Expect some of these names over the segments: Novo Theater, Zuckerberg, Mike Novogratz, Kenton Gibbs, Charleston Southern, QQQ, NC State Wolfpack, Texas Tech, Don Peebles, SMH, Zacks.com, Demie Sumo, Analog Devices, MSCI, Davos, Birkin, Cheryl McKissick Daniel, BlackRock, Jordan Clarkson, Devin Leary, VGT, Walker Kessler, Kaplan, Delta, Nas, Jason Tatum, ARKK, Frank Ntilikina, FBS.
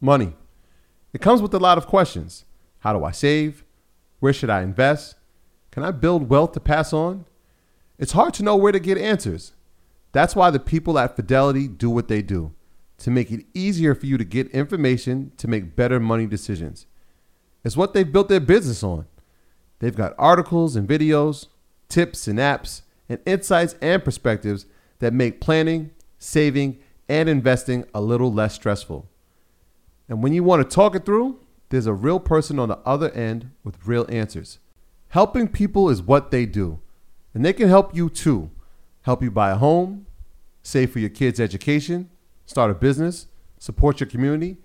money. It comes with a lot of questions. How do I save? Where should I invest? Can I build wealth to pass on? It's hard to know where to get answers. That's why the people at Fidelity do what they do, to make it easier for you to get information to make better money decisions. It's what they've built their business on. They've got articles and videos, tips and apps, and insights and perspectives that make planning, saving, and investing a little less stressful. And when you want to talk it through, there's a real person on the other end with real answers. Helping people is what they do, and they can help you too. Help you buy a home, save for your kids' education, start a business, support your community,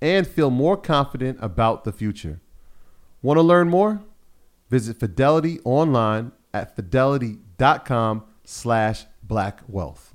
and feel more confident about the future. Want to learn more? Visit Fidelity online at fidelity.com/blackwealth.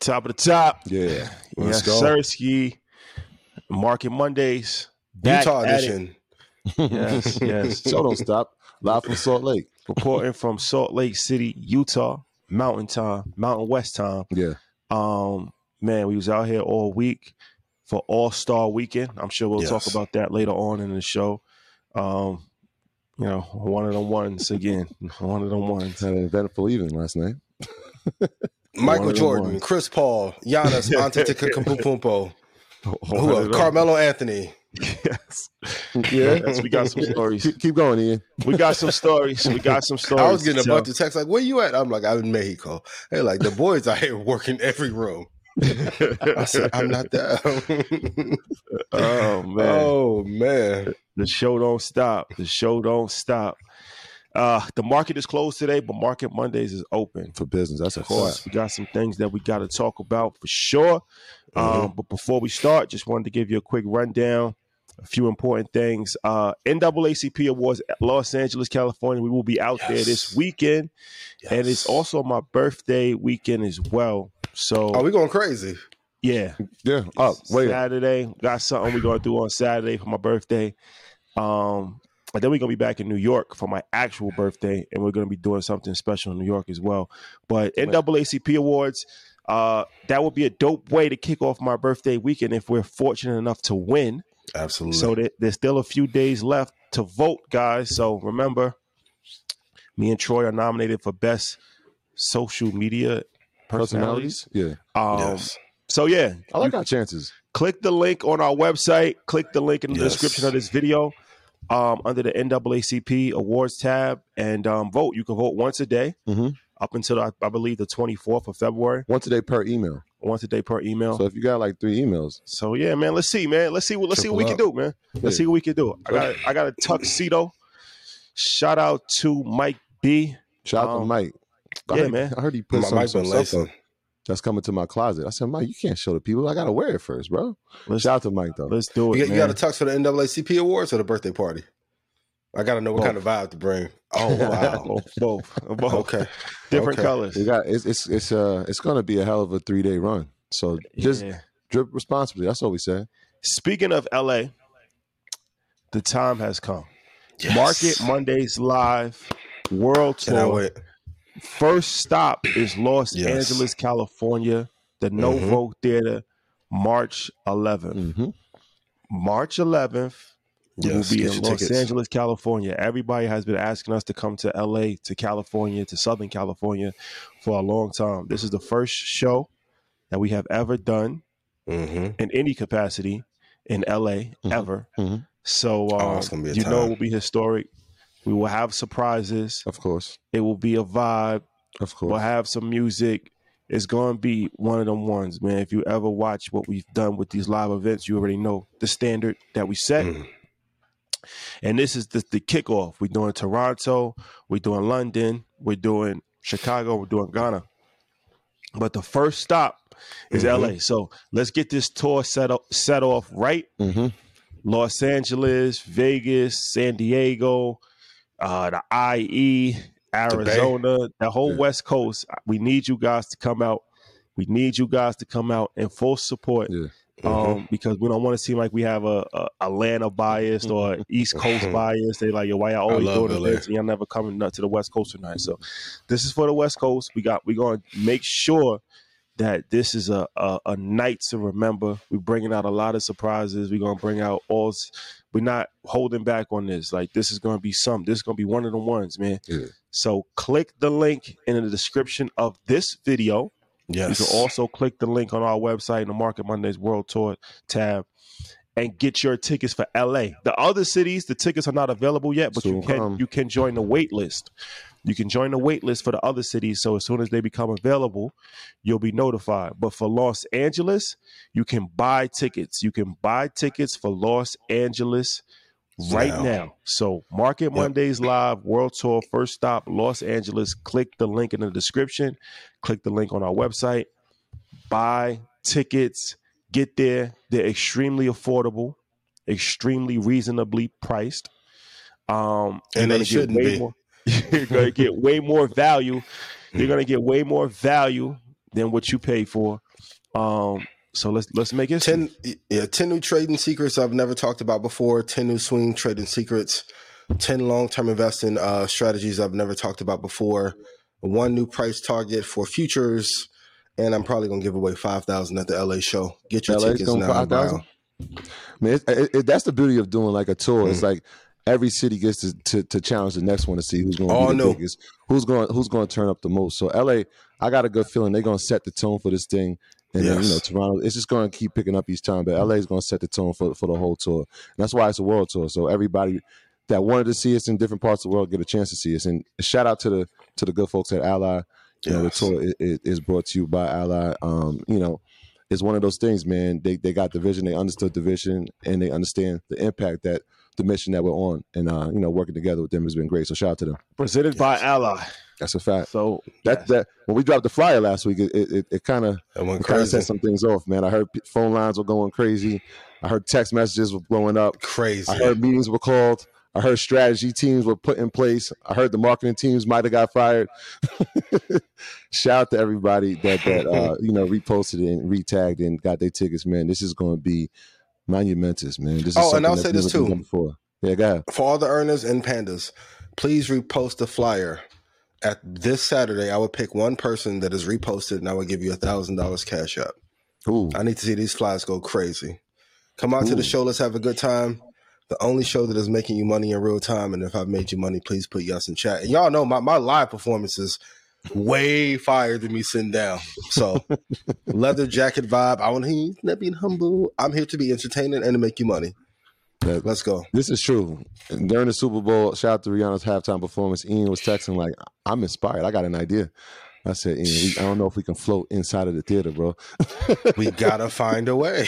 Top of the top. Yeah. Let's go. Sersky. Market Mondays. Utah edition. Yes, yes. So don't stop. Live from Salt Lake. Reporting from Salt Lake City, Utah. Mountain time. Mountain West time. Yeah. Man, we was out here all week for All-Star Weekend. I'm sure we'll talk about that later on in the show. You know, one of them ones again. One of them ones. Had an eventful evening last night. Michael Jordan, Chris Paul, Giannis Antetokounmpo, Carmelo Anthony. Yes. Yeah. Yes, we got some stories. Keep going, Ian. We got some stories. I was getting a bunch of texts like, where you at? I'm like, I'm in Mexico. They're like, the boys out here working every room. I said, I'm not that. Oh, man. The show don't stop. The market is closed today, but Market Mondays is open for business. That's a course. We got some things that we got to talk about for sure. But before we start, just wanted to give you a quick rundown, a few important things. NAACP Awards at Los Angeles, California. We will be out there this weekend. And it's also my birthday weekend as well. So are we going crazy? Yeah. Yeah. Saturday. Got something we're going to do on Saturday for my birthday. And then we're going to be back in New York for my actual birthday, and we're going to be doing something special in New York as well. But NAACP Awards, that would be a dope way to kick off my birthday weekend if we're fortunate enough to win. Absolutely. So there's still a few days left to vote, guys. So remember, me and Troy are nominated for Best Social Media Personalities. So, yeah. I like our chances. Click the link on our website. Click the link in the description of this video. Under the NAACP Awards tab and vote. You can vote once a day up until I believe the 24th of February. Once a day per email. So if you got like 3 emails. So yeah, man. Let's see what we can do, man. Let's see what we can do. I got a tuxedo. Shout out to Mike B. Shout out to Mike. I heard he put some stuff on. That's coming to my closet. I said, Mike, you can't show the people. I got to wear it first, bro. Shout out to Mike, though. Let's do it, You got a tux for the NAACP Awards or the birthday party? I got to know what kind of vibe to bring. Oh, wow. Both. Okay. Different colors. It's going to be a hell of a 3-day run. So just drip responsibly. That's all we say. Speaking of L.A., the time has come. Yes. Market Mondays Live World Tour. First stop is Los Angeles, California, the Novo Theater, March 11th. March 11th, we'll be in Los Angeles, California. Everybody has been asking us to come to LA, to California, to Southern California for a long time. This is the first show that we have ever done in any capacity in LA ever. So you know, it will be historic. We will have surprises. Of course. It will be a vibe. Of course. We'll have some music. It's going to be one of them ones, man. If you ever watch what we've done with these live events, you already know the standard that we set. And this is the kickoff. We're doing Toronto. We're doing London. We're doing Chicago. We're doing Ghana. But the first stop is LA. So let's get this tour set off right. Los Angeles, Vegas, San Diego, the IE, Arizona, the whole West Coast. We need you guys to come out. We need you guys to come out in full support because we don't want to seem like we have a Atlanta bias or East Coast bias. They like, yo, why y'all always go to this and y'all never coming to the West Coast tonight? So this is for the West Coast. We're going to make sure that this is a night to remember. We're bringing out a lot of surprises. We're going to bring out all. We're not holding back on this. Like, this is going to be something. This is going to be one of the ones, man. Yeah. So click the link in the description of this video. Yes. You can also click the link on our website in the Market Mondays World Tour tab and get your tickets for LA. The other cities, the tickets are not available yet, but you can join the wait list. You can join the wait list for the other cities, so as soon as they become available, you'll be notified. But for Los Angeles, you can buy tickets. You can buy tickets for Los Angeles right now. So Market Mondays Live, World Tour, first stop, Los Angeles. Click the link in the description. Click the link on our website. Buy tickets. Get there. They're extremely affordable, extremely reasonably priced. And they shouldn't be. You're going to get way more value. You're going to get way more value than what you pay for. So let's make it 10 new trading secrets I've never talked about before. 10 new swing trading secrets. 10 long-term investing strategies I've never talked about before. One new price target for futures. And I'm probably going to give away $5,000 at the LA show. Get your tickets now. Man, that's the beauty of doing like a tour. It's like, every city gets to challenge the next one to see who's going to be the biggest, who's going to turn up the most. So LA, I got a good feeling they're going to set the tone for this thing. And then, Toronto, it's just going to keep picking up each time. But LA is going to set the tone for the whole tour. And that's why it's a world tour. So everybody that wanted to see us in different parts of the world get a chance to see us. And shout out to the good folks at Ally. You know, the tour is brought to you by Ally. It's one of those things, man. They got the vision. They understood the vision, and they understand the impact that. The mission that we're on, and working together with them has been great. So shout out to them. Presented by Ally. That's a fact. So that when we dropped the flyer last week, it kind of set some things off, man. I heard phone lines were going crazy. I heard text messages were blowing up. Crazy. I heard meetings were called. I heard strategy teams were put in place. I heard the marketing teams might have got fired. Shout out to everybody that reposted and re-tagged and got their tickets, man. This is going to be monumentous, man. This is and I'll say this too. Yeah, go ahead. For all the earners and pandas, please repost the flyer. At this Saturday, I would pick one person that is reposted, and I would give you $1,000 cash up. Ooh. I need to see these flyers go crazy. Come out to the show. Let's have a good time. The only show that is making you money in real time. And if I've made you money, please put yes in chat. And y'all know my live performances way fire than me sitting down. So leather jacket vibe. I want to not being humble. I'm here to be entertaining and to make you money. Let's go. This is true. During the Super Bowl, shout out to Rihanna's halftime performance. Ian was texting like, I'm inspired. I got an idea. I said, Ian, I don't know if we can float inside of the theater, bro. We gotta find a way.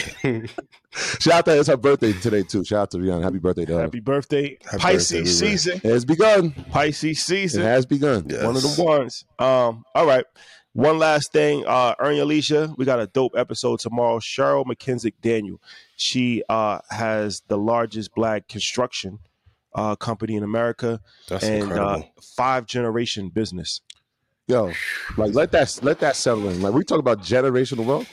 Shout out to it's her birthday today too. Shout out to Rihanna. Happy birthday, dog. Happy birthday. Pisces season. It has begun. Pisces season. It has begun. Yes. One of the ones. All right. One last thing. Ernie Alicia, we got a dope episode tomorrow. Cheryl McKenzie Daniel. She has the largest Black construction company in America. That's incredible. 5-generation business. Yo, like let that settle in. Like we talk about generational wealth,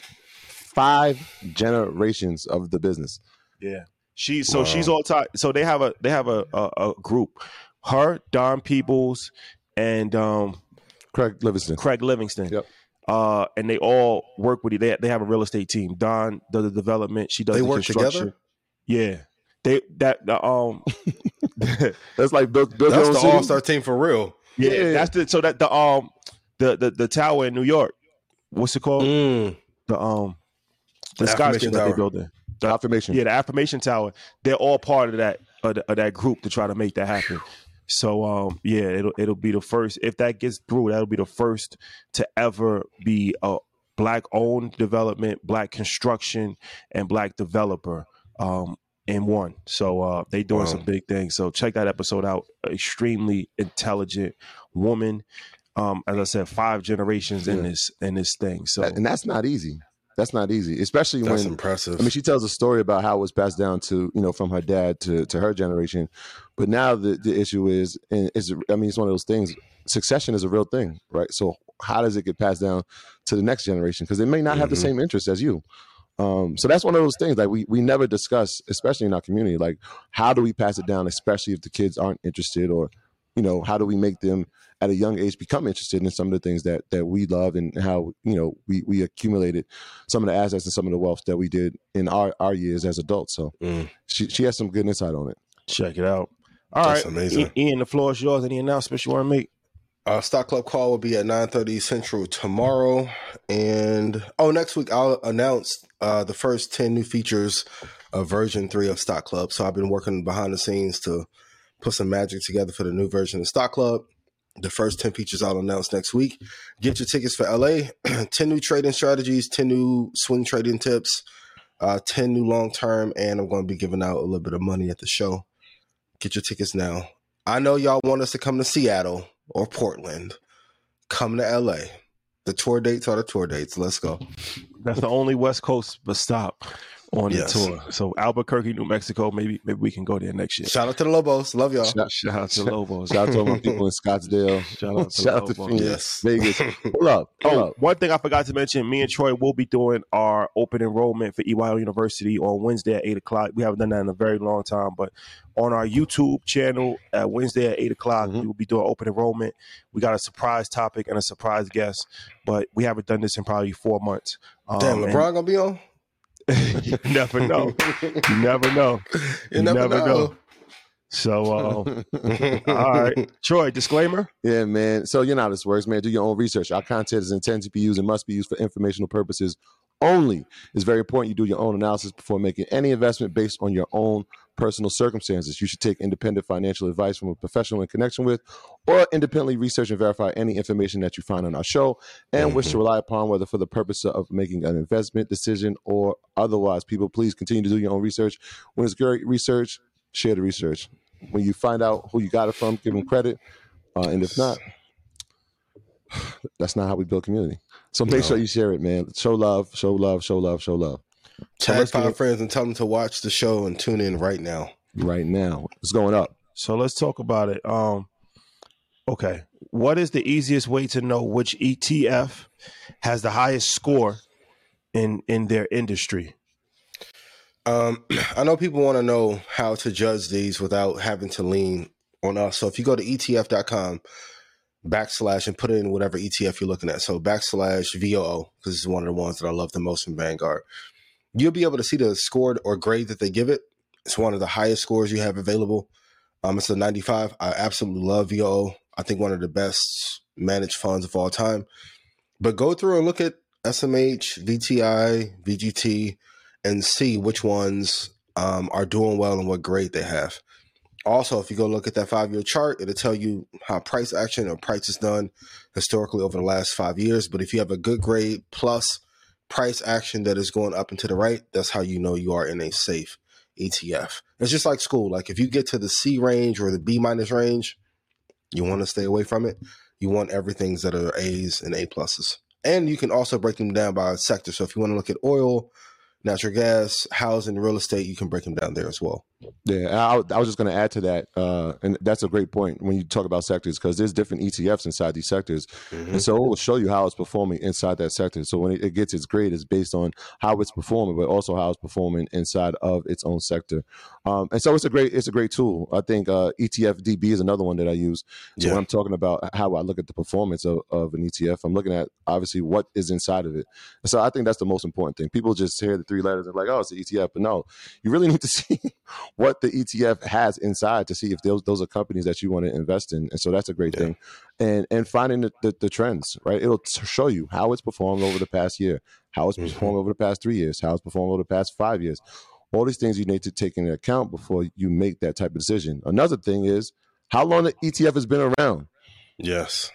5 generations of the business. Yeah, she's all tied. So they have a group. Her, Don Peebles, and Craig Livingston. Yep. And they all work with it. They have a real estate team. Don does the development. She does. They work together. Yeah. That's like Bill that's the all-star team for real. Yeah, that's the tower in New York. What's it called? Mm. The The skyscraper that they built there. The affirmation. Yeah, the affirmation tower. They're all part of that that group to try to make that happen. So yeah, it'll be the first, if that gets through, that'll be the first to ever be a Black owned development, Black construction, and Black developer in one. So they doing some big things. So check that episode out. Extremely intelligent woman. As I said, 5 generations in this thing. So and that's not easy. That's not easy, especially that's impressive. I mean, she tells a story about how it was passed down to, from her dad to her generation. But now the issue is, and it's one of those things, succession is a real thing, right? So how does it get passed down to the next generation? Because they may not have the same interests as you. So that's one of those things that we never discuss, especially in our community. Like, how do we pass it down, especially if the kids aren't interested, or, how do we make them at a young age become interested in some of the things that we love, and how, we accumulated some of the assets and some of the wealth that we did in our years as adults. So she has some good insight on it. Check it out. All that's right. Amazing. Ian, the floor is yours. Any announcements you want to make? Stock Club call will be at 9:30 Central tomorrow. And next week I'll announce the first 10 new features of version 3 of Stock Club. So I've been working behind the scenes to put some magic together for the new version of Stock Club. The first 10 features I'll announce next week. Get your tickets for LA. 10 new trading strategies, 10 new swing trading tips, 10 new long-term, and I'm going to be giving out a little bit of money at the show. Get your tickets now. I know y'all want us to come to Seattle or Portland. Come to LA. The tour dates are the tour dates. Let's go. That's the only West Coast but stop on the tour. So Albuquerque, New Mexico, maybe we can go there next year. Shout out to the Lobos. Love y'all. Shout out to Lobos. Shout out to all my people in Scottsdale. Shout out to Phoenix, Vegas. Hold up. One thing I forgot to mention, me and Troy will be doing our open enrollment for EYO University on Wednesday at 8 o'clock. We haven't done that in a very long time, but on our YouTube channel at Wednesday at 8 o'clock, we will be doing open enrollment. We got a surprise topic and a surprise guest, but we haven't done this in probably 4 months. Damn, LeBron going to be on? You never know. You never know. You never know. So, all right. Troy, disclaimer? Yeah, man. So, you know how this works, man. Do your own research. Our content is intended to be used and must be used for informational purposes only. It's very important you do your own analysis before making any investment based on your own personal circumstances. You should take independent financial advice from a professional in connection with, or independently research and verify any information that you find on our show and wish to rely upon, whether for the purpose of making an investment decision or otherwise. People, please continue to do your own research. When it's great research, share the research. When you find out who you got it from, give them credit. And if not, that's not how we build community. So make sure you share it, man. Show love, show love, show love, show love. Tag 5 friends and tell them to watch the show and tune in right now. Right now. It's going up. So let's talk about it. Okay. What is the easiest way to know which ETF has the highest score in their industry? I know people want to know how to judge these without having to lean on us. So if you go to ETF.com, / and put in whatever ETF you're looking at. So / VOO, because it's one of the ones that I love the most in Vanguard. You'll be able to see the score or grade that they give it. It's one of the highest scores you have available. It's a 95. I absolutely love VOO. I think one of the best managed funds of all time. But go through and look at SMH, VTI, VGT, and see which ones are doing well and what grade they have. Also, if you go look at that 5-year chart, it'll tell you how price action or price is done historically over the last 5 years. But if you have a good grade plus price action that is going up and to the right, that's how you know you are in a safe ETF. It's just like school. Like if you get to the C range or the B- range, you want to stay away from it. You want everything that are A's and A+. And you can also break them down by sector. So if you want to look at oil, natural gas, housing, real estate, you can break them down there as well. Yeah, I was just going to add to that, and that's a great point when you talk about sectors, because there's different ETFs inside these sectors, and so it will show you how it's performing inside that sector. So when it gets its grade, it's based on how it's performing, but also how it's performing inside of its own sector. And so it's a great tool. I think ETF DB is another one that I use. So when I'm talking about how I look at the performance of an ETF, I'm looking at obviously what is inside of it. And so I think that's the most important thing. People just hear the 3 letters and like, oh, it's an ETF, but no, you really need to see what the ETF has inside to see if those are companies that you want to invest in. And so that's a great thing. And finding the trends, right? It'll show you how it's performed over the past year, how it's performed over the past 3 years, how it's performed over the past 5 years. All these things you need to take into account before you make that type of decision. Another thing is how long the ETF has been around. Yes.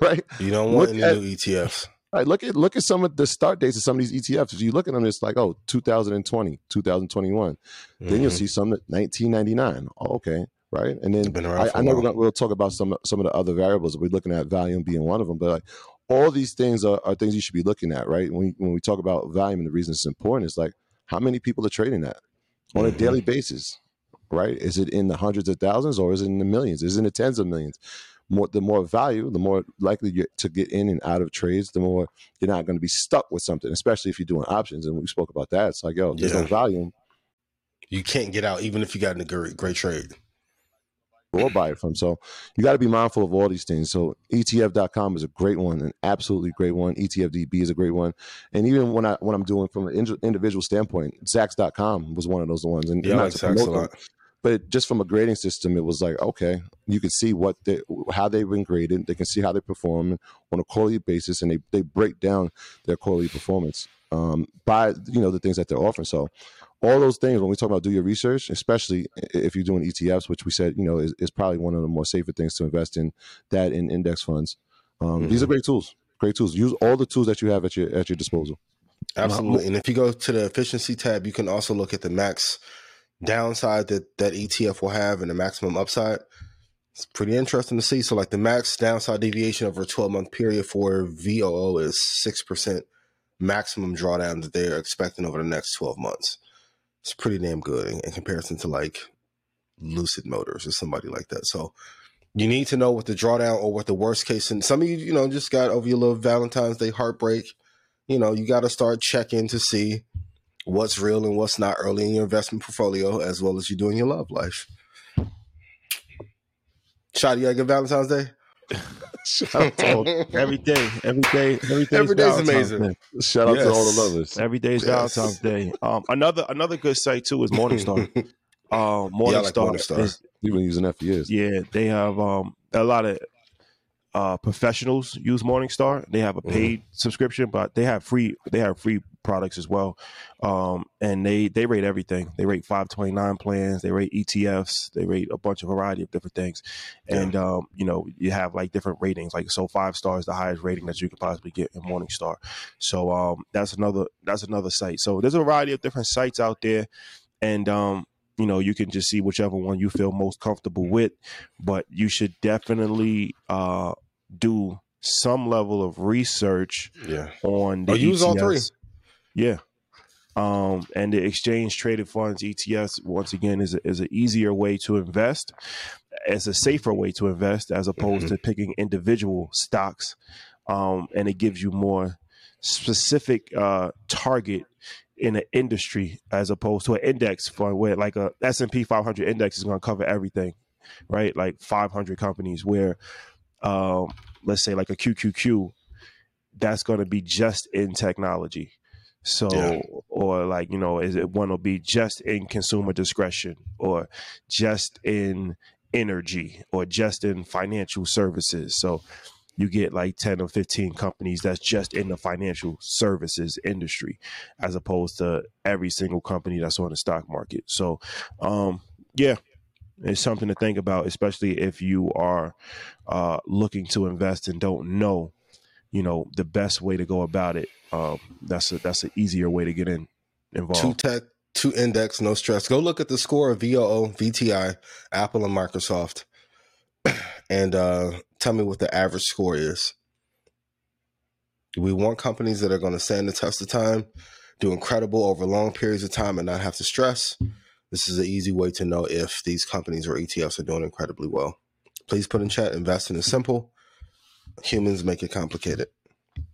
Right? You don't want any new ETFs. Right, look at some of the start dates of some of these ETFs. If you look at them, it's like, oh, 2020, 2021. Then you'll see some that 1999. Oh, okay, right? And then I know we'll talk about some of the other variables. We're looking at volume being one of them. But like all these things are things you should be looking at, right? When we talk about volume and the reason it's important, it's like how many people are trading that on a daily basis, right? Is it in the hundreds of thousands or is it in the millions? Is it in the tens of millions? The more value, the more likely you're to get in and out of trades, the more you're not going to be stuck with something, especially if you're doing options. And we spoke about that. It's like, yo, there's no volume. You can't get out even if you got in a great trade. Or buy it from. So you got to be mindful of all these things. So ETF.com is a great one, an absolutely great one. ETFDB is a great one. And even when I'm doing from an individual standpoint, Zacks.com was one of those ones. And yeah, I like Zacks a lot. But just from a grading system, it was like, okay, you can see how they've been graded. They can see how they perform on a quarterly basis, and they break down their quarterly performance by the things that they're offering. So all those things, when we talk about do your research, especially if you're doing ETFs, which we said is probably one of the more safer things to invest in, that in index funds. These are great tools. Great tools. Use all the tools that you have at your disposal. Absolutely. And if you go to the efficiency tab, you can also look at the max downside that ETF will have and the maximum upside. It's pretty interesting to see. So like the max downside deviation over a 12-month period for VOO is 6% maximum drawdown that they're expecting over the next 12 months. It's pretty damn good in comparison to like Lucid Motors or somebody like that. So you need to know what the drawdown or what the worst case. And some of you, just got over your little Valentine's Day heartbreak. You got to start checking to see what's real and what's not early in your investment portfolio, as well as you doing your love life. Shadi, you had a good Valentine's Day? Shout out to all, every day's amazing. Day. Shout out to all the lovers. Every day's Valentine's Day. Another good site too is Morningstar. Morningstar. You've been using that for years. Yeah, they have a lot of professionals use Morningstar. They have a paid subscription, but they have free products as well. And they rate everything. They rate 529 plans, they rate ETFs, they rate a bunch of variety of different things. And you have like different ratings. Like so 5 star is the highest rating that you could possibly get in Morningstar. So that's another site. So there's a variety of different sites out there, and you can just see whichever one you feel most comfortable with, but you should definitely do some level of research on the ETFs. Use all three. Yeah. And the exchange traded funds, ETFs, once again, is an easier way to invest. It's a safer way to invest as opposed to picking individual stocks. And it gives you more specific target in an industry as opposed to an index fund where like a S&P 500 index is going to cover everything, right? Like 500 companies where, let's say like a QQQ, that's going to be just in technology. So, or like, is it one will be just in consumer discretion or just in energy or just in financial services. So you get like 10 or 15 companies that's just in the financial services industry, as opposed to every single company that's on the stock market. So, it's something to think about, especially if you are looking to invest and don't know, the best way to go about it. That's an easier way to get involved. Two tech, two index, no stress. Go look at the score of VOO, VTI, Apple, and Microsoft, and tell me what the average score is. We want companies that are going to stand the test of time, do incredible over long periods of time, and not have to stress. This is an easy way to know if these companies or ETFs are doing incredibly well. Please put in chat, investing is simple. Humans make it complicated.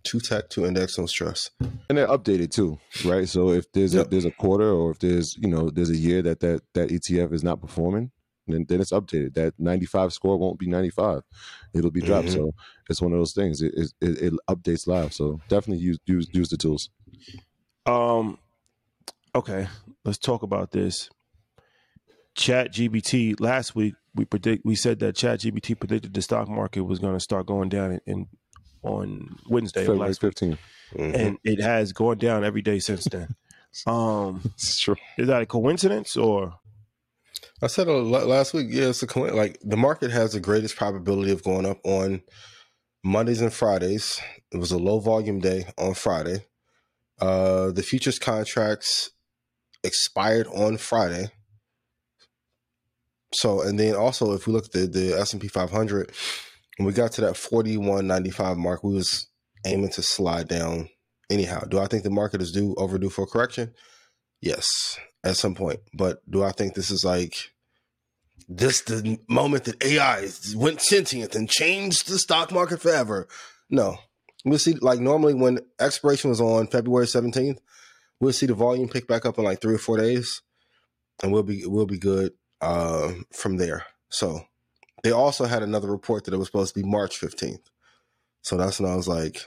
Two tech, two index, no stress. And they're updated too, right? So if there's a quarter or if there's a year that ETF is not performing, then it's updated. That 95 score won't be 95. It'll be dropped. So it's one of those things. It updates live. So definitely use the tools. Okay. Let's talk about this. ChatGPT last week, we said that ChatGPT predicted the stock market was going to start going down on Wednesday of last week. Mm-hmm. And it has gone down every day since then. It's true. Is that a coincidence or? I said last week, yeah, it's a coincidence. Like the market has the greatest probability of going up on Mondays and Fridays. It was a low volume day on Friday. The futures contracts expired on Friday. So, and then also, if we look at the S&P 500, when we got to that 41.95 mark, we was aiming to slide down anyhow. Do I think the market is overdue for a correction? Yes, at some point. But do I think this is the moment that AI went sentient and changed the stock market forever? No. We'll see, like normally when expiration was on February 17th, we'll see the volume pick back up in like 3 or 4 days, and we'll be good. From there. So they also had another report that it was supposed to be March 15th. So that's when I was like,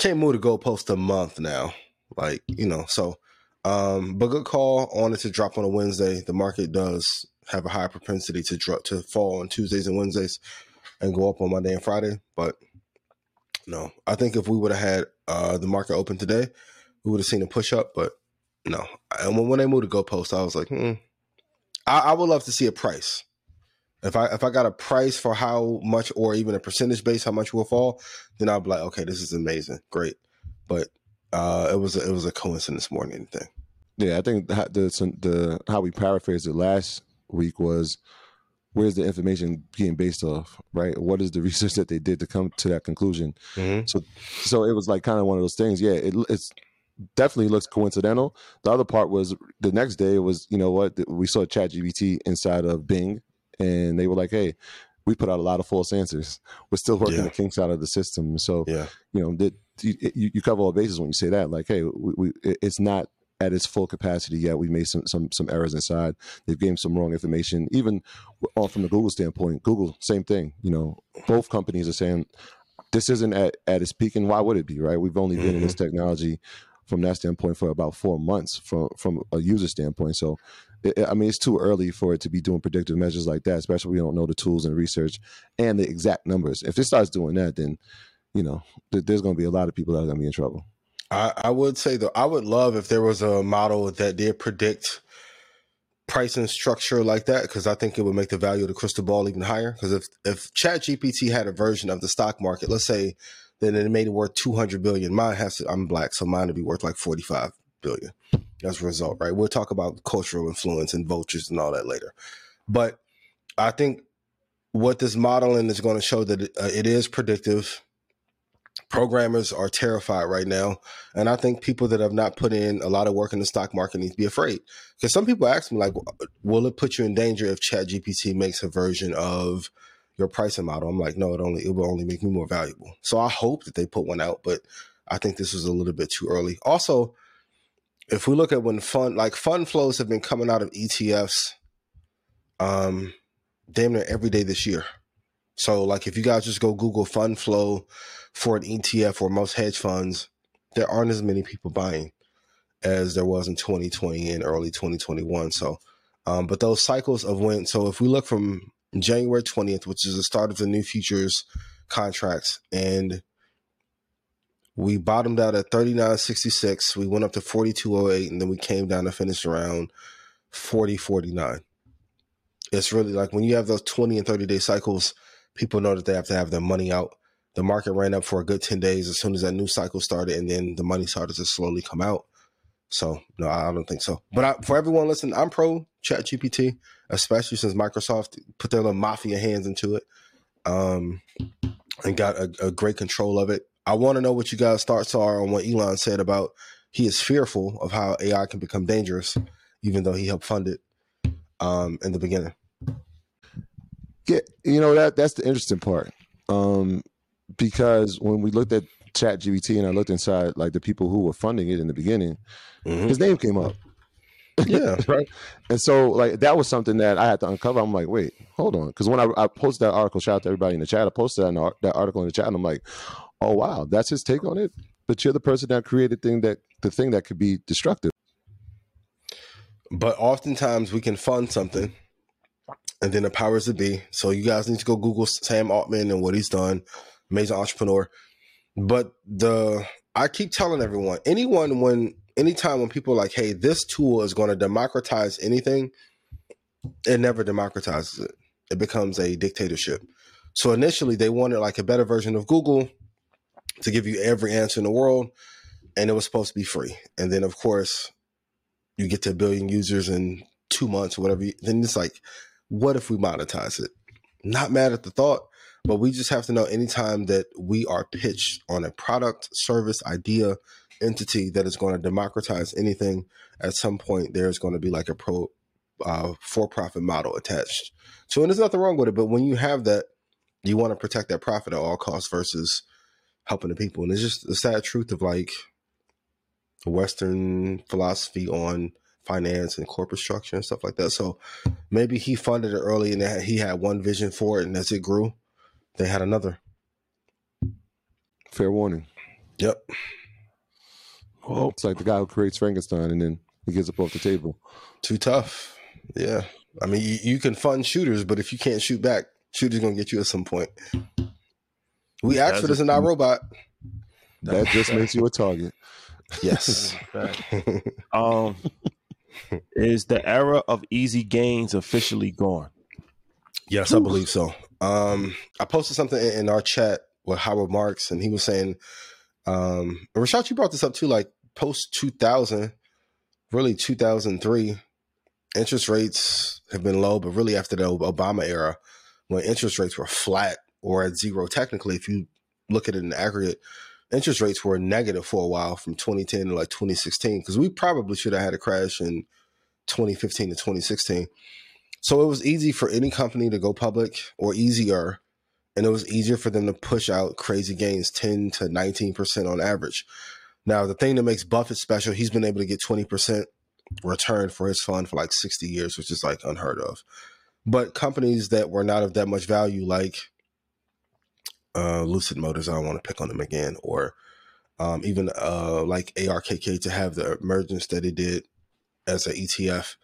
can't move the goalpost a month now. Like, you know, so, but good call on it to drop on a Wednesday. The market does have a high propensity to drop, to fall on Tuesdays and Wednesdays and go up on Monday and Friday. But no, I think if we would have had the market open today, we would have seen a push up, but no. And when they moved the goalpost, I was like, I would love to see a price. If I got a price for how much, or even a percentage base, how much will fall, then I'll be like, okay, this is amazing, great. But it was a coincidence more than anything. Yeah, I think how we paraphrased it last week was, where's the information being based off, right? What is the research that they did to come to that conclusion? Mm-hmm. So it was like kind of one of those things. Yeah, it's definitely looks coincidental. The other part was the next day was, you know what, we saw ChatGPT inside of Bing, and they were like, hey, we put out a lot of false answers. We're still working the kinks out of the system. So, you know, you cover all bases when you say that. Like, hey, it's not at its full capacity yet. We made some errors inside. They've given some wrong information. Even from the Google standpoint, Google, same thing. You know, both companies are saying this isn't at its peak, and why would it be, right? We've only been in this technology from that standpoint for about 4 months from a user standpoint. So, it's too early for it to be doing predictive measures like that, especially we don't know the tools and research and the exact numbers. If it starts doing that, then, you know, there's going to be a lot of people that are going to be in trouble. I would say, though, I would love if there was a model that did predict price and structure like that, because I think it would make the value of the crystal ball even higher. Because if ChatGPT had a version of the stock market, let's say, then it made it worth $200 billion. Mine has to, I'm black, so mine would be worth like $45 billion as a result, right? We'll talk about cultural influence and vultures and all that later. But I think what this modeling is going to show that it is predictive. Programmers are terrified right now. And I think people that have not put in a lot of work in the stock market need to be afraid. Because some people ask me, like, will it put you in danger if ChatGPT makes a version of your pricing model? I'm like, no, it will only make me more valuable. So I hope that they put one out, but I think this was a little bit too early. Also, if we look at when fund flows have been coming out of ETFs, damn near every day this year. So like, if you guys just go Google fund flow for an ETF or most hedge funds, there aren't as many people buying as there was in 2020 and early 2021. So, but those cycles of when, so if we look from January 20th, which is the start of the new futures contracts, and we bottomed out at 39.66. We went up to 42.08, and then we came down to finish around 40.49. It's really like when you have those 20 and 30 day cycles, people know that they have to have their money out. The market ran up for a good 10 days as soon as that new cycle started, and then the money started to slowly come out. So no, I don't think so. But for everyone listening, I'm pro ChatGPT, especially since Microsoft put their little mafia hands into it and got a great control of it. I want to know what you guys' thoughts are on what Elon said about he is fearful of how AI can become dangerous, even though he helped fund it in the beginning. Yeah, you know, that's the interesting part because when we looked at ChatGPT and I looked inside like the people who were funding it in the beginning, his name came up. Yeah, right. And so like that was something that I had to uncover. I'm like, wait, hold on, because when I posted that article, shout out to everybody in the chat, I posted that article in the chat, and I'm like, oh wow, that's his take on it. But you're the person that created the thing that could be destructive. But oftentimes we can fund something and then the powers that be. So you guys need to go Google Sam Altman and what he's done. Amazing entrepreneur. But I keep telling everyone, anytime when people are like, hey, this tool is going to democratize anything, it never democratizes it. It becomes a dictatorship. So initially they wanted like a better version of Google to give you every answer in the world. And it was supposed to be free. And then of course you get to 1 billion users in 2 months or whatever. Then it's like, what if we monetize it? Not mad at the thought, but we just have to know anytime that we are pitched on a product, service, idea, entity that is going to democratize anything, at some point there's going to be like a for-profit model attached. So, and there's nothing wrong with it, but when you have that, you want to protect that profit at all costs versus helping the people. And it's just the sad truth of like Western philosophy on finance and corporate structure and stuff like that. So maybe he funded it early and he had one vision for it, and as it grew, they had another. Fair warning. Yep. Well, it's like the guy who creates Frankenstein and then he gets up off the table. Too tough. Yeah. I mean, you can fund shooters, but if you can't shoot back, shooter's going to get you at some point. We asked for this in our robot. That just makes you a target. Yes. Is the era of easy gains officially gone? Yes, I believe so. I posted something in our chat with Howard Marks, and he was saying, Rashad, you brought this up too, like post 2000, really 2003, interest rates have been low, but really after the Obama era, when interest rates were flat or at zero, technically, if you look at it in aggregate, interest rates were negative for a while from 2010 to like 2016, because we probably should have had a crash in 2015 to 2016. So it was easy for any company to go public, or easier, and it was easier for them to push out crazy gains, 10 to 19% on average. Now, the thing that makes Buffett special, he's been able to get 20% return for his fund for like 60 years, which is like unheard of. But companies that were not of that much value, like Lucid Motors, I don't want to pick on them again, or even like ARKK, to have the emergence that it did as an ETF,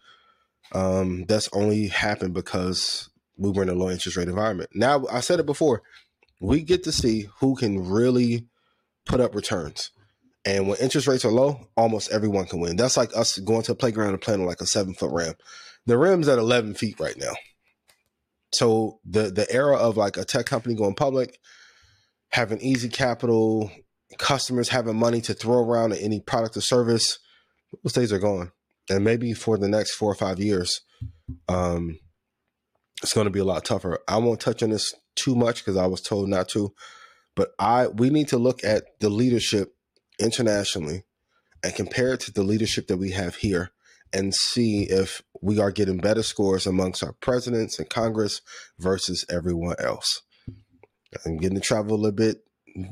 that's only happened because we were in a low interest rate environment. Now, I said it before, we get to see who can really put up returns. And when interest rates are low, almost everyone can win. That's like us going to a playground and playing like a 7-foot rim. The rim's at 11 feet right now. So the era of like a tech company going public, having easy capital, customers having money to throw around at any product or service, those days are gone. And maybe for the next 4 or 5 years, it's going to be a lot tougher. I won't touch on this too much because I was told not to, but we need to look at the leadership internationally and compare it to the leadership that we have here and see if we are getting better scores amongst our presidents and Congress versus everyone else. I'm getting to travel a little bit.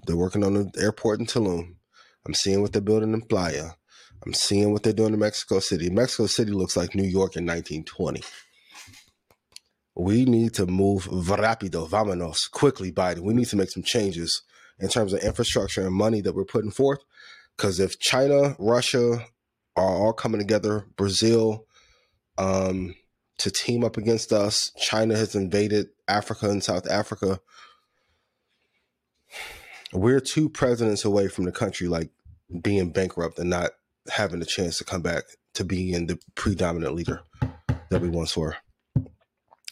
They're working on the airport in Tulum. I'm seeing what they're building in Playa. I'm seeing what they're doing in Mexico City. Mexico City looks like New York in 1920. We need to move rápido, vámonos, quickly, Biden. We need to make some changes in terms of infrastructure and money that we're putting forth. Because if China, Russia are all coming together, Brazil, to team up against us, China has invaded Africa and South Africa. We're 2 presidents away from the country like being bankrupt and not having a chance to come back to being the predominant leader that we once were.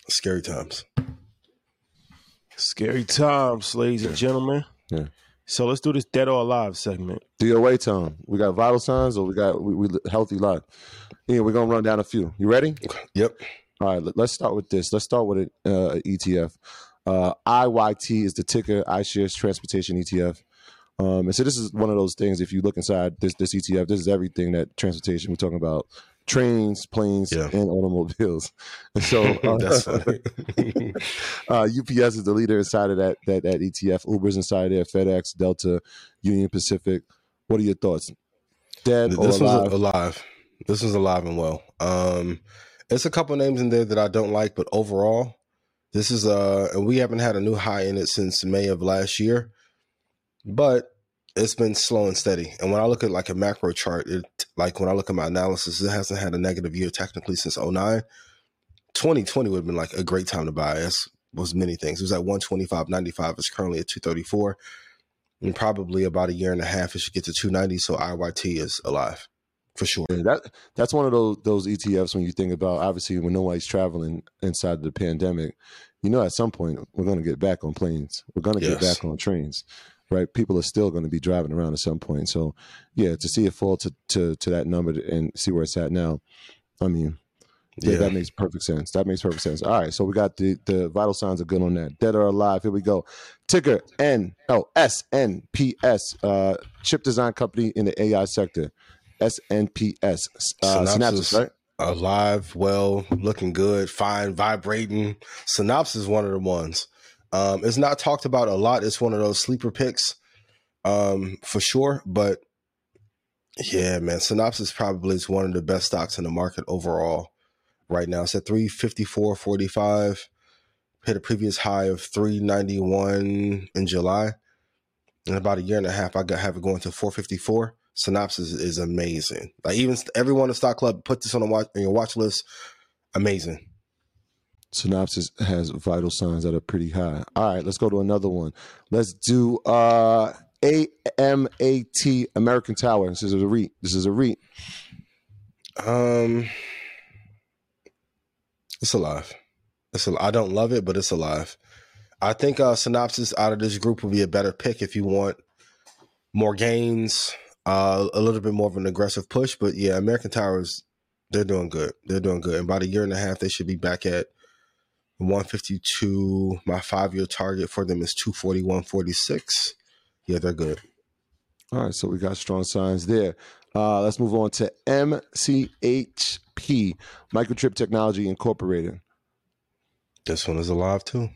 Scary times. Scary times, ladies and gentlemen. Yeah. So let's do this dead or alive segment. DOA time. We got vital signs, or we healthy life. Anyway, we're gonna run down a few. You ready? Yep. All right. Let's start with this. Let's start with an ETF. IYT is the ticker. iShares Transportation ETF. And so this is one of those things. If you look inside this ETF, this is everything that transportation. We're talking about trains, planes, and automobiles. And so That's funny. UPS is the leader inside of that ETF. Uber's inside there. FedEx, Delta, Union Pacific. What are your thoughts? Dead or alive? This was alive. This was alive and well. It's a couple of names in there that I don't like, but overall, this is and we haven't had a new high in it since May of last year. But it's been slow and steady. And when I look at like a macro chart, like when I look at my analysis, it hasn't had a negative year technically since 2009. 2020 would have been like a great time to buy. It was many things. It was at 125.95. It's currently at 234. In probably about a year and a half, it should get to 290. So IYT is alive for sure. Yeah, that's one of those ETFs when you think about, obviously, when nobody's traveling inside the pandemic, you know, at some point we're going to get back on planes. We're going to get back on trains, right? People are still going to be driving around at some point. So yeah, to see it fall to that number and see where it's at now, I mean, yeah, that makes perfect sense. That makes perfect sense. All right, so we got the vital signs are good on that. Dead or alive, here we go. Ticker SNPS, chip design company in the AI sector. SNPS. Synopsys, right? Alive, well, looking good, fine, vibrating. Synopsys is one of the ones. It's not talked about a lot. It's one of those sleeper picks for sure, but yeah, man, Synopsys probably is one of the best stocks in the market overall. Right now, it's at 354.45. Hit a previous high of 391 in July. In about a year and a half, I have it going to 454. Synopsys is amazing. Like even everyone in the stock club, put this on your watch list. Amazing. Synopsys has vital signs that are pretty high. All right, let's go to another one. Let's do AMAT, American Tower. This is a REIT. It's alive. I don't love it, but it's alive. I think Synopsys out of this group will be a better pick if you want more gains, a little bit more of an aggressive push. But yeah, American Tower they're doing good. They're doing good. In about a year and a half, they should be back at 152. My 5-year target for them is 241.46. Yeah, they're good. All right, so we got strong signs there. Let's move on to MCHP, Microchip Technology Incorporated. This one is alive too.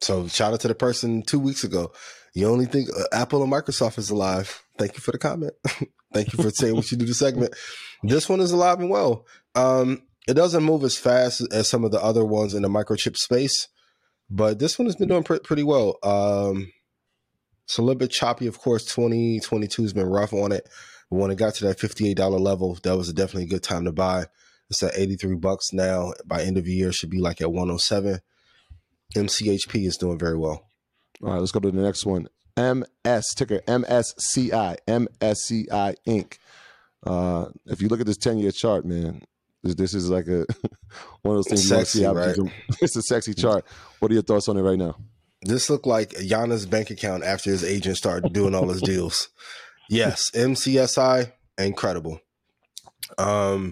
So shout out to the person 2 weeks ago. You only think Apple and Microsoft is alive. Thank you for the comment. Thank you for saying what you do the segment. This one is alive and well. It doesn't move as fast as some of the other ones in the microchip space, but this one has been doing pretty well. It's a little bit choppy, of course. 2022 has been rough on it. But when it got to that $58 level, that was definitely a good time to buy. It's at $83 now. By end of the year, it should be like at $107. MCHP is doing very well. All right, let's go to the next one. Ticker MSCI, MSCI Inc. If you look at this 10-year chart, man, this is like a one of those things. Sexy, you don't see, right? It's a sexy chart. What are your thoughts on it right now? This looked like Giannis' bank account after his agent started doing all his deals. Yes, MCSI, incredible. It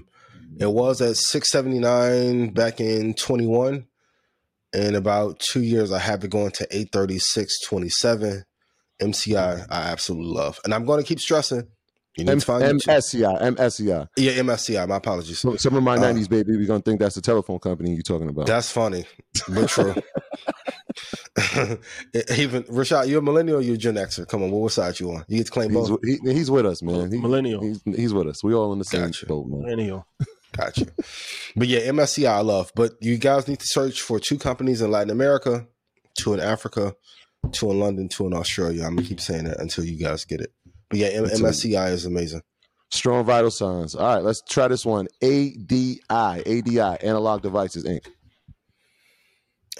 was at 679 back in 21. In about 2 years, I have it going to 836.27. MCI, I absolutely love. And I'm going to keep stressing. You need to find MSCI. Yeah, MSCI. My apologies. Some of my 90s, baby, we're going to think that's the telephone company you're talking about. That's funny, but true. Even Rashad, you're a millennial, you're a Gen Xer. Come on, what side you on? You get to claim both. He's with us, man. Millennial. He's with us. We all in the same boat, man. Millennial. Gotcha. But yeah, MSCI I love. But you guys need to search for 2 companies in Latin America, 2 in Africa, 2 in London, 2 in Australia. I'm gonna keep saying that until you guys get it. But yeah, MSCI is amazing. Strong vital signs. All right, let's try this one. ADI, Analog Devices Inc.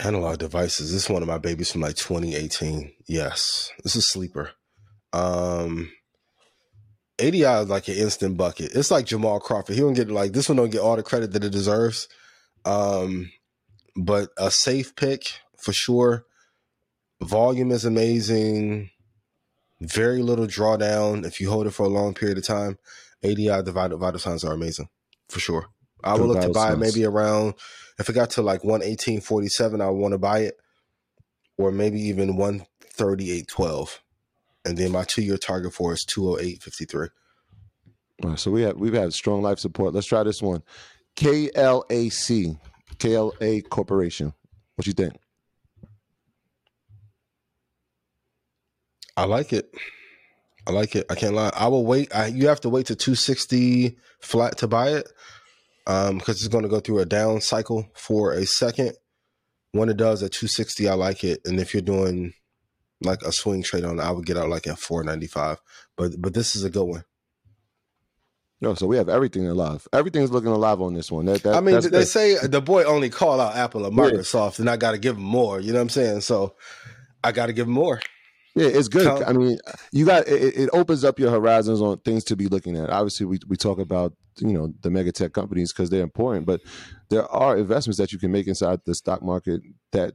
Analog Devices. This is one of my babies from like 2018. Yes, this is sleeper. ADI is like an instant bucket. It's like Jamal Crawford. He don't get like this one. Don't get all the credit that it deserves. But a safe pick for sure. Volume is amazing. Very little drawdown if you hold it for a long period of time. ADI vital signs are amazing for sure. I would look to buy it maybe around, if it got to like 118.47, I would want to buy it, or maybe even 138.12. And then my 2-year target for it is 208.53. All right, so we've had strong life support. Let's try this one. KLA Corporation. What you think? I like it. I can't lie. I will wait. You have to wait to 260 flat to buy it. Because it's going to go through a down cycle for a second. When it does at 260, I like it. And if you're doing like a swing trade on it, I would get out like at 495. But this is a good one. No, so we have everything alive. Everything's looking alive on this one. I mean, they say the boy only called out Apple or Microsoft, and I got to give him more. You know what I'm saying? So I got to give him more. Yeah, it's good. I mean, you got it opens up your horizons on things to be looking at. Obviously, we talk about, you know, the mega tech companies because they're important, but there are investments that you can make inside the stock market that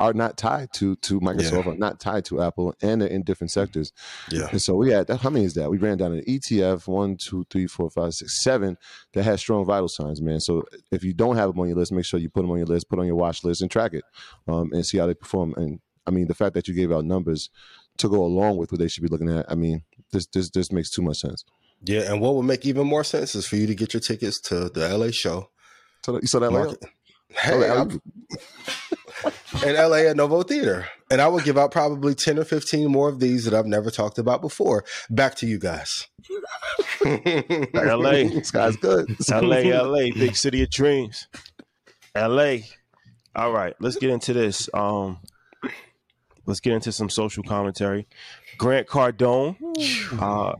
are not tied to Microsoft, are not tied to Apple, and they're in different sectors. Yeah. And so we had that. How many is that? We ran down an ETF 1, 2, 3, 4, 5, 6, 7 that has strong vital signs, man. So if you don't have them on your list, make sure you put them on your list, put on your watch list, and track it, and see how they perform. And I mean, the fact that you gave out numbers to go along with what they should be looking at, I mean, this makes too much sense. Yeah, and what would make even more sense is for you to get your tickets to the LA show. So you saw that market. Hey, I'm in LA at Novo Theater. And I would give out probably 10 or 15 more of these that I've never talked about before. Back to you guys. LA. This guy's good. LA, big city of dreams. LA. All right, let's get into this. Let's get into some social commentary. Grant Cardone,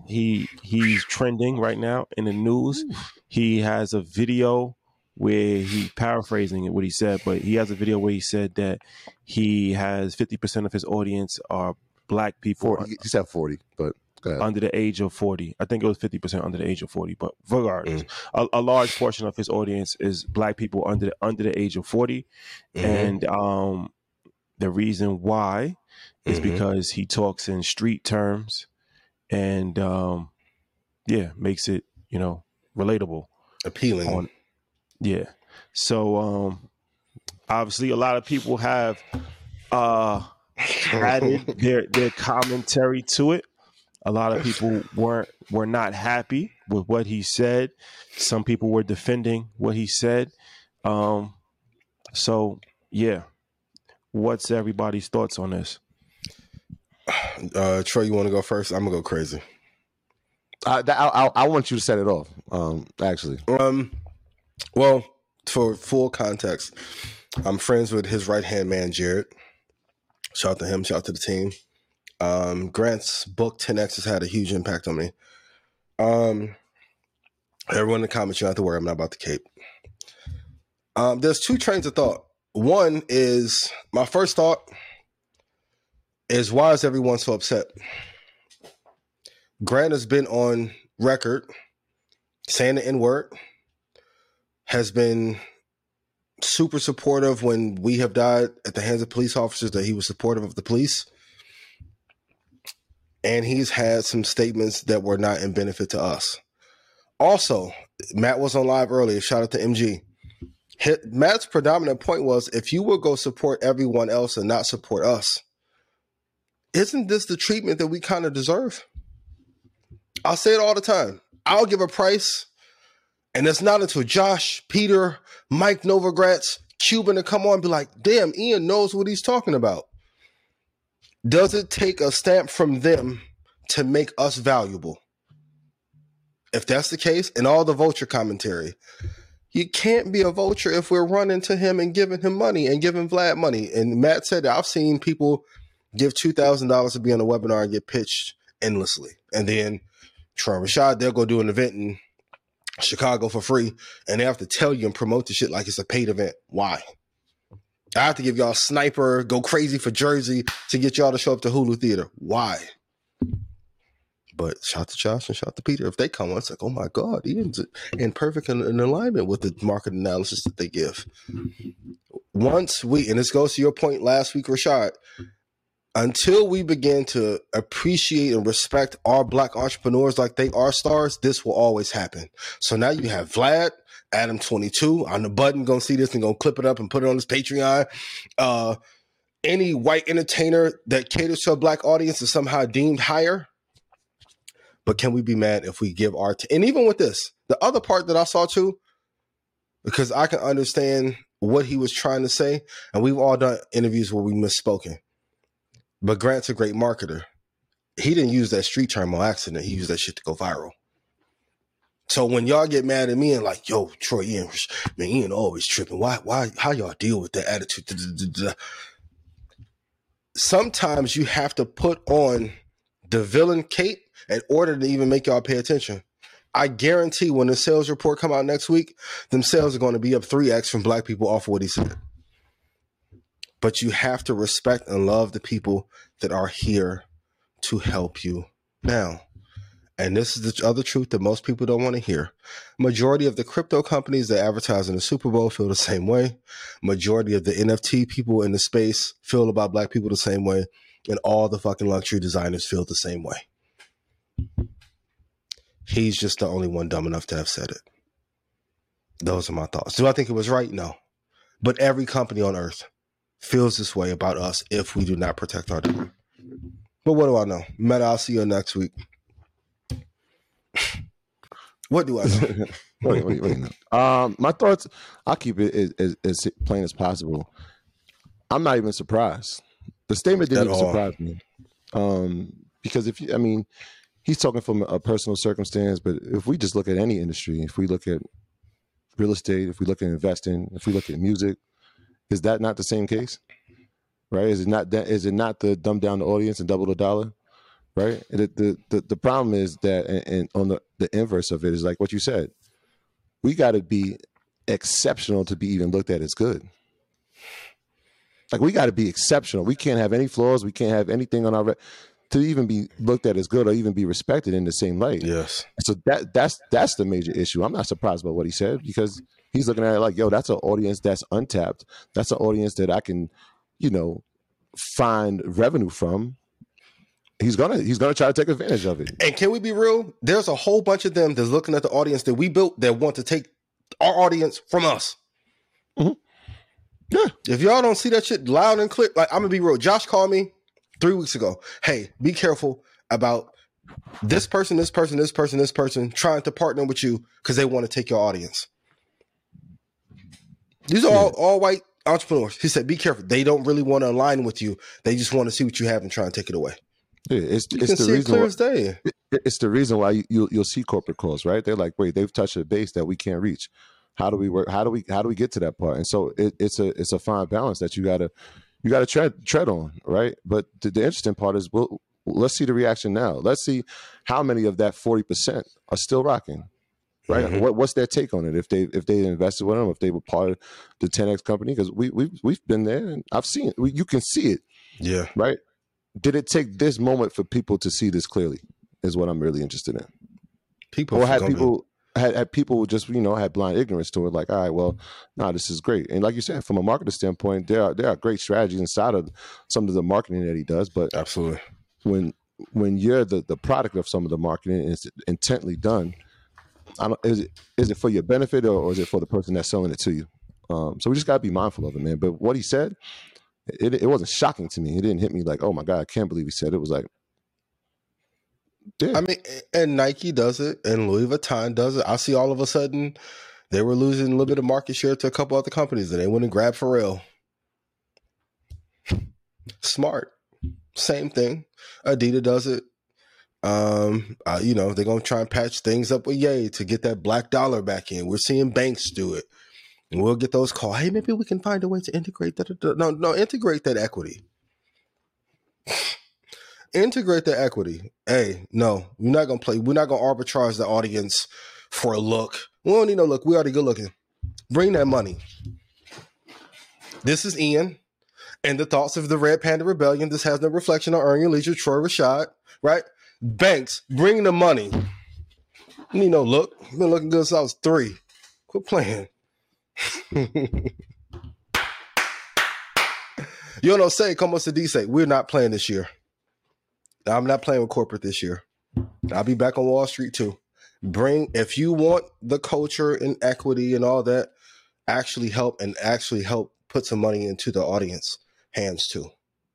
he's trending right now in the news. He has a video where he paraphrasing what he said, but he has a video where he said that he has 50% of his audience are black people. He said 40, but go ahead. Under the age of 40. I think it was 50% under the age of 40, but regardless, a large portion of his audience is black people under the age of 40, and the reason why is because he talks in street terms and, makes it, you know, relatable. Appealing. Yeah. So, obviously a lot of people have added their commentary to it. A lot of people were not happy with what he said. Some people were defending what he said. What's everybody's thoughts on this? Troy, you want to go first? I'm gonna go crazy. I want you to set it off. Actually, well, for full context, I'm friends with his right hand man, Jared. Shout out to him. Shout out to the team. Grant's book 10X has had a huge impact on me. Everyone in the comments, you don't have to worry. I'm not about the cape. There's two trains of thought. One is, my first thought is, why is everyone so upset? Grant has been on record saying the N-word, has been super supportive when we have died at the hands of police officers, that he was supportive of the police. And he's had some statements that were not in benefit to us. Also, Matt was on live earlier. Shout out to MG. Matt's predominant point was, if you will go support everyone else and not support us, isn't this the treatment that we kind of deserve? I say it all the time. I'll give a price, and it's not until Josh, Peter, Mike Novogratz, Cuban to come on and be like, damn, Ian knows what he's talking about. Does it take a stamp from them to make us valuable? If that's the case, and all the vulture commentary, you can't be a vulture if we're running to him and giving him money and giving Vlad money. And Matt said that I've seen people give $2,000 to be on a webinar and get pitched endlessly. And then Troy Rashad, they'll go do an event in Chicago for free, and they have to tell you and promote the shit like it's a paid event. Why? I have to give y'all Sniper, go crazy for Jersey to get y'all to show up to Hulu Theater. Why? But shout out to Josh and shout out to Peter. If they come on, it's like, oh my God, Ian's in perfect in alignment with the market analysis that they give. Once we, and this goes to your point last week, Rashad, until we begin to appreciate and respect our black entrepreneurs like they are stars, this will always happen. So now you have Vlad, Adam22 on the button, gonna see this and gonna clip it up and put it on his Patreon. Any white entertainer that caters to a black audience is somehow deemed higher. But can we be mad if we give our and even with this, the other part that I saw too, because I can understand what he was trying to say, and we've all done interviews where we misspoken. But Grant's a great marketer. He didn't use that street term on accident. He used that shit to go viral. So when y'all get mad at me and like, yo, Troy, Ian, man, Ian always tripping. Why? How y'all deal with that attitude? sometimes you have to put on the villain cape in order to even make y'all pay attention. I guarantee when the sales report come out next week, them sales are going to be up 3x from black people off of what he said. But you have to respect and love the people that are here to help you now. And this is the other truth that most people don't want to hear. Majority of the crypto companies that advertise in the Super Bowl feel the same way. Majority of the NFT people in the space feel about black people the same way. And all the fucking luxury designers feel the same way. He's just the only one dumb enough to have said it. Those are my thoughts. Do I think it was right? No. But every company on earth feels this way about us if we do not protect our data. But what do I know? Matt, I'll see you next week. What do I know? Wait. My thoughts, I'll keep it as plain as possible. I'm not even surprised. The statement didn't even surprise me. Because if you, I mean, he's talking from a personal circumstance, but if we just look at any industry, if we look at real estate, if we look at investing, if we look at music, is that not the same case? Right? Is it not that, is it not the dumb down the audience and double the dollar? Right? The problem is that, and on the inverse of it is like what you said, we got to be exceptional to be even looked at as good. Like we got to be exceptional. We can't have any flaws. We can't have anything on our to even be looked at as good or even be respected in the same light. Yes. So that's the major issue. I'm not surprised by what he said because he's looking at it like, yo, that's an audience that's untapped. That's an audience that I can, you know, find revenue from. He's gonna try to take advantage of it. And can we be real? There's a whole bunch of them that's looking at the audience that we built that want to take our audience from us. Mm-hmm. Yeah. If y'all don't see that shit loud and clear, like I'm gonna be real. Josh called me 3 weeks ago. Hey, be careful about this person trying to partner with you because they want to take your audience. These are all white entrepreneurs. He said, be careful. They don't really want to align with you. They just want to see what you have and try and take it away. Yeah, it's the reason why you'll see corporate calls, right? They're like, wait, they've touched a base that we can't reach. How do we work? How do we get to that part? And so it's a fine balance that you gotta tread on, right? But the interesting part is, well, let's see the reaction now. Let's see how many of that 40% are still rocking, right? Mm-hmm. What's their take on it? If they invested with them, if they were part of the 10X company, because we've been there and I've seen it. You can see it, yeah, right. Did it take this moment for people to see this clearly is what I'm really interested in. Had people just, you know, had blind ignorance to it. Like, all right, well, nah, this is great. And like you said, from a marketer standpoint, there are great strategies inside of some of the marketing that he does. But absolutely, when you're the product of some of the marketing and it's intently done, is it for your benefit or is it for the person that's selling it to you? So we just gotta be mindful of it, man. But what he said, It wasn't shocking to me. It didn't hit me like, oh my God, I can't believe he said it. It was like, damn. I mean, and Nike does it and Louis Vuitton does it. I see all of a sudden they were losing a little bit of market share to a couple other companies and they went and grabbed Pharrell. Smart. Same thing. Adidas does it. You know, they're going to try and patch things up with Ye to get that black dollar back in. We're seeing banks do it. And we'll get those calls. Hey, maybe we can find a way to integrate that. No, integrate that equity. Integrate that equity. Hey, no, we're not going to play. We're not going to arbitrage the audience for a look. We don't need no look. We already good looking. Bring that money. This is Ian. And the thoughts of the Red Panda Rebellion. This has no reflection on Earn Your Leisure, Troy Rashad, right? Banks, bring the money. You need no look. I've been looking good since I was 3. Quit playing. Yo no sé cómo se dice. We're not playing this year. I'm not playing with corporate this year. I'll be back on Wall Street too. If you want the culture and equity and all that, actually help put some money into the audience hands too.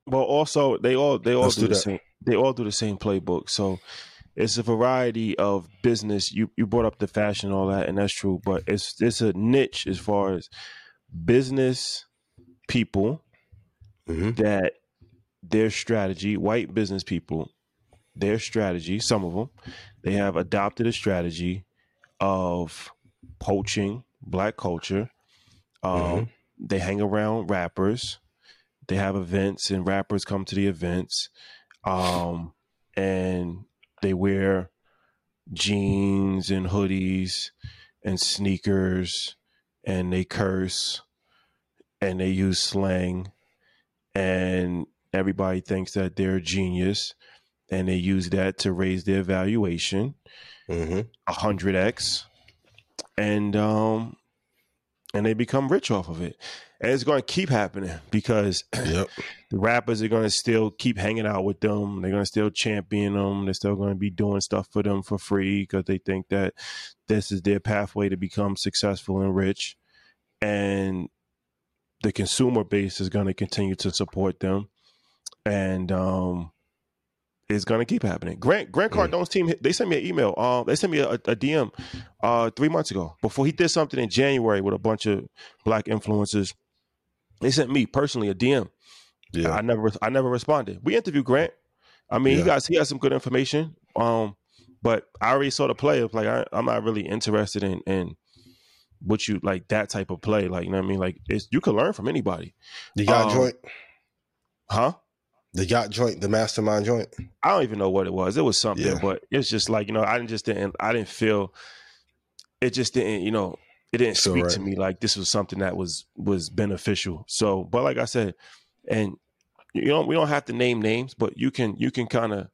Well, also they all do the same playbook. So it's a variety of business. You brought up the fashion and all that, and that's true. But it's a niche as far as business people that their strategy, white business people, their strategy, some of them, they have adopted a strategy of poaching black culture. They hang around rappers. They have events and rappers come to the events, and they wear jeans and hoodies and sneakers, and they curse and they use slang, and everybody thinks that they're a genius, and they use that to raise their valuation 100x, and they become rich off of it. And it's going to keep happening because the rappers are going to still keep hanging out with them. They're going to still champion them. They're still going to be doing stuff for them for free because they think that this is their pathway to become successful and rich. And the consumer base is going to continue to support them. And it's going to keep happening. Grant Cardone's team, they sent me an email. They sent me a DM 3 months ago. Before he did something in January with a bunch of black influencers, they sent me personally a DM. Yeah. I never responded. We interviewed Grant. I mean, he has some good information. But I already saw the play of like, I'm not really interested in what you like, that type of play. Like, you know what I mean? Like, it's, you can learn from anybody. The yacht joint. Huh? The yacht joint, the mastermind joint. I don't even know what it was. It was something, but it's just like, you know, it didn't speak to me like this was something that was beneficial. So, but like I said, and we don't have to name names, but you can kind of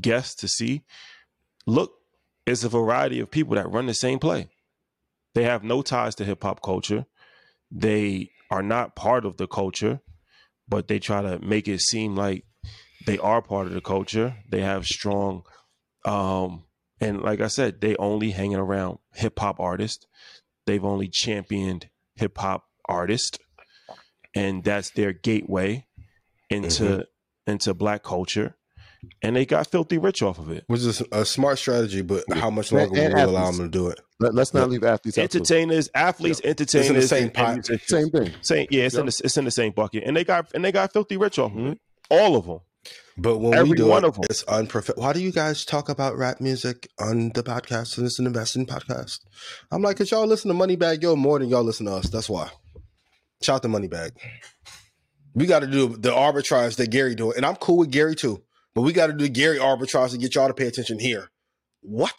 guess to see. Look, it's a variety of people that run the same play. They have no ties to hip hop culture. They are not part of the culture, but they try to make it seem like they are part of the culture. They have strong, and like I said, they only hanging around hip hop artists. They've only championed hip hop artists, and that's their gateway into black culture. And they got filthy rich off of it, which is a smart strategy. But how much longer will we allow them to do it? Let's not leave athletes, entertainers, it's in the same pot, same thing. It's in the same bucket, and they got filthy rich off of it. All of them. But when every we do one it, of them. It's unprofessional. Why do you guys talk about rap music on the podcast and it's an investing podcast? I'm like, 'cause y'all listen to Moneybag Yo more than y'all listen to us. That's why. Shout out to Moneybag. We got to do the arbitrage that Gary doing, and I'm cool with Gary too. But we got to do Gary arbitrage to get y'all to pay attention here. What?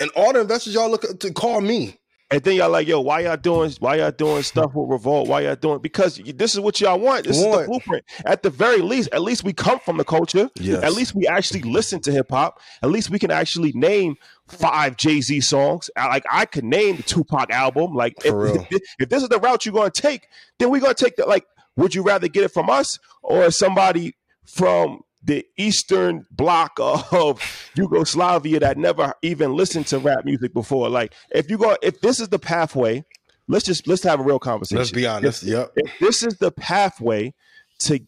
And all the investors y'all look to call me. And then y'all like, yo, why y'all doing stuff with Revolt? Why y'all doing? Because this is what y'all want. This is the blueprint. At the very least, at least we come from the culture. Yes. At least we actually listen to hip hop. At least we can actually name 5 Jay-Z songs. Like I could name the Tupac album. Like if this is the route you're going to take, then we're going to take that. Like, would you rather get it from us or somebody from the Eastern block of Yugoslavia that never even listened to rap music before? Like, if this is the pathway, let's have a real conversation. Let's be honest. If this is the pathway to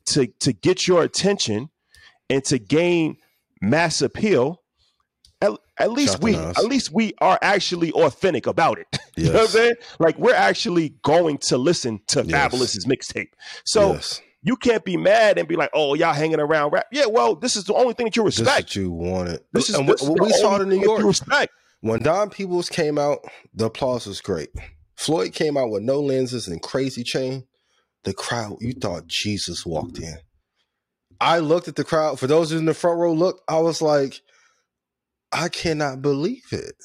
get your attention and to gain mass appeal, at least we are actually authentic about it. Yes. You know what I'm saying? Like, we're actually going to listen to Fabulous's mixtape. So. Yes. You can't be mad and be like, "Oh, y'all hanging around rap." Yeah, well, this is the only thing that you respect. This is what you wanted. This is what we saw in New York. Respect. When Don Peebles came out, the applause was great. Floyd came out with No Lenses and Crazy Chain. The crowd, you thought Jesus walked in. I looked at the crowd. For those in the front row, I was like, I cannot believe it.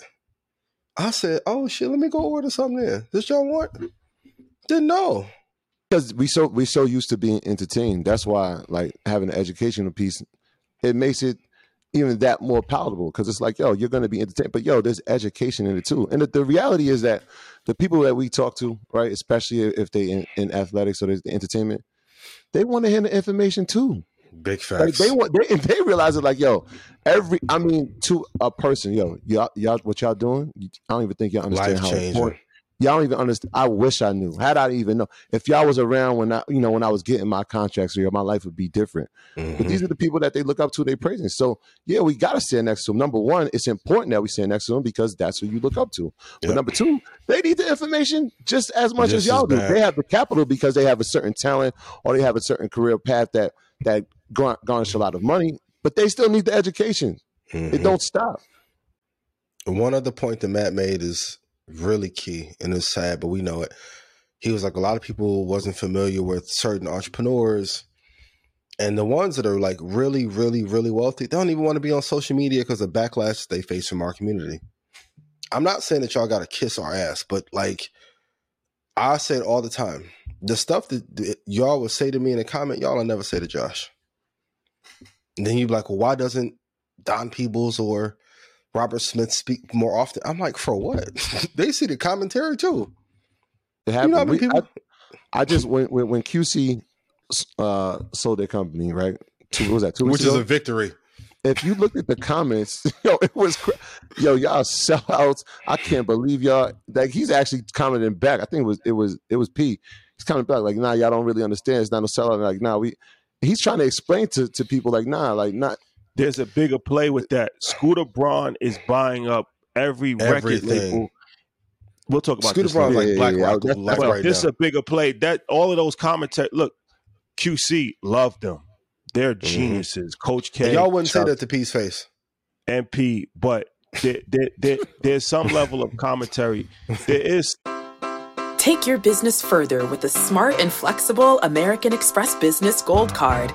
I said, "Oh shit, let me go order something in. This y'all want?" Didn't know. Because we so used to being entertained. That's why, like, having an educational piece, it makes it even that more palatable. Because it's like, yo, you're going to be entertained, but yo, there's education in it too. And the reality is that the people that we talk to, right, especially if they in athletics or the entertainment, they want to hear the information too. Big facts. Like they realize it. Like, yo, to a person, yo, y'all, what y'all doing? I don't even think y'all understand how important. Y'all don't even understand. I wish I knew. Had I even know, if y'all was around when I was getting my contracts, my life would be different. Mm-hmm. But these are the people that they look up to, they praising. So yeah, we got to stand next to them. Number one, it's important that we stand next to them because that's who you look up to. Yep. But number two, they need the information just as much as y'all do. They have the capital because they have a certain talent or they have a certain career path that garnish a lot of money, but they still need the education. Mm-hmm. It don't stop. One other point that Matt made is really key, and it's sad, but we know it. he was like, a lot of people wasn't familiar with certain entrepreneurs, and the ones that are like really, really, really wealthy, they don't even want to be on social media because of backlash they face from our community. I'm not saying that y'all got to kiss our ass, but like I say it all the time, the stuff that y'all would say to me in a comment, y'all will never say to Josh. And then you'd be like, well, why doesn't Don Peebles or Robert Smith speak more often? I'm like, for what? They see the commentary too. It happened. You know how many people... I just when QC sold their company, right? What was that, two weeks ago? Which is a victory. If you looked at the comments, yo, y'all sellouts. I can't believe y'all. Like, he's actually commenting back. I think it was P. He's commenting back like, nah, y'all don't really understand. It's not no sellout. Like, nah, he's trying to explain to people like, nah, like not. There's a bigger play with that. Scooter Braun is buying up everything. Record label. We'll talk about Scooter Braun like Black Rock. Right, this is a bigger play. That all of those commentary. Look, QC loved them. They're geniuses. Mm-hmm. Coach K. And y'all wouldn't say that to P's face. MP, but there's some level of commentary. There is. Take your business further with the smart and flexible American Express Business Gold Card.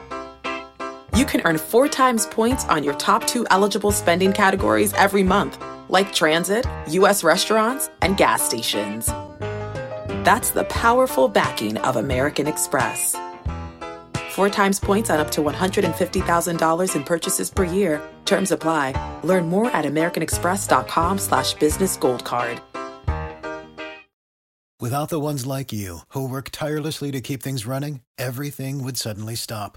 You can earn 4 times points on your top 2 eligible spending categories every month, like transit, U.S. restaurants, and gas stations. That's the powerful backing of American Express. 4 times points on up to $150,000 in purchases per year. Terms apply. Learn more at americanexpress.com/businessgoldcard. Without the ones like you, who work tirelessly to keep things running, everything would suddenly stop.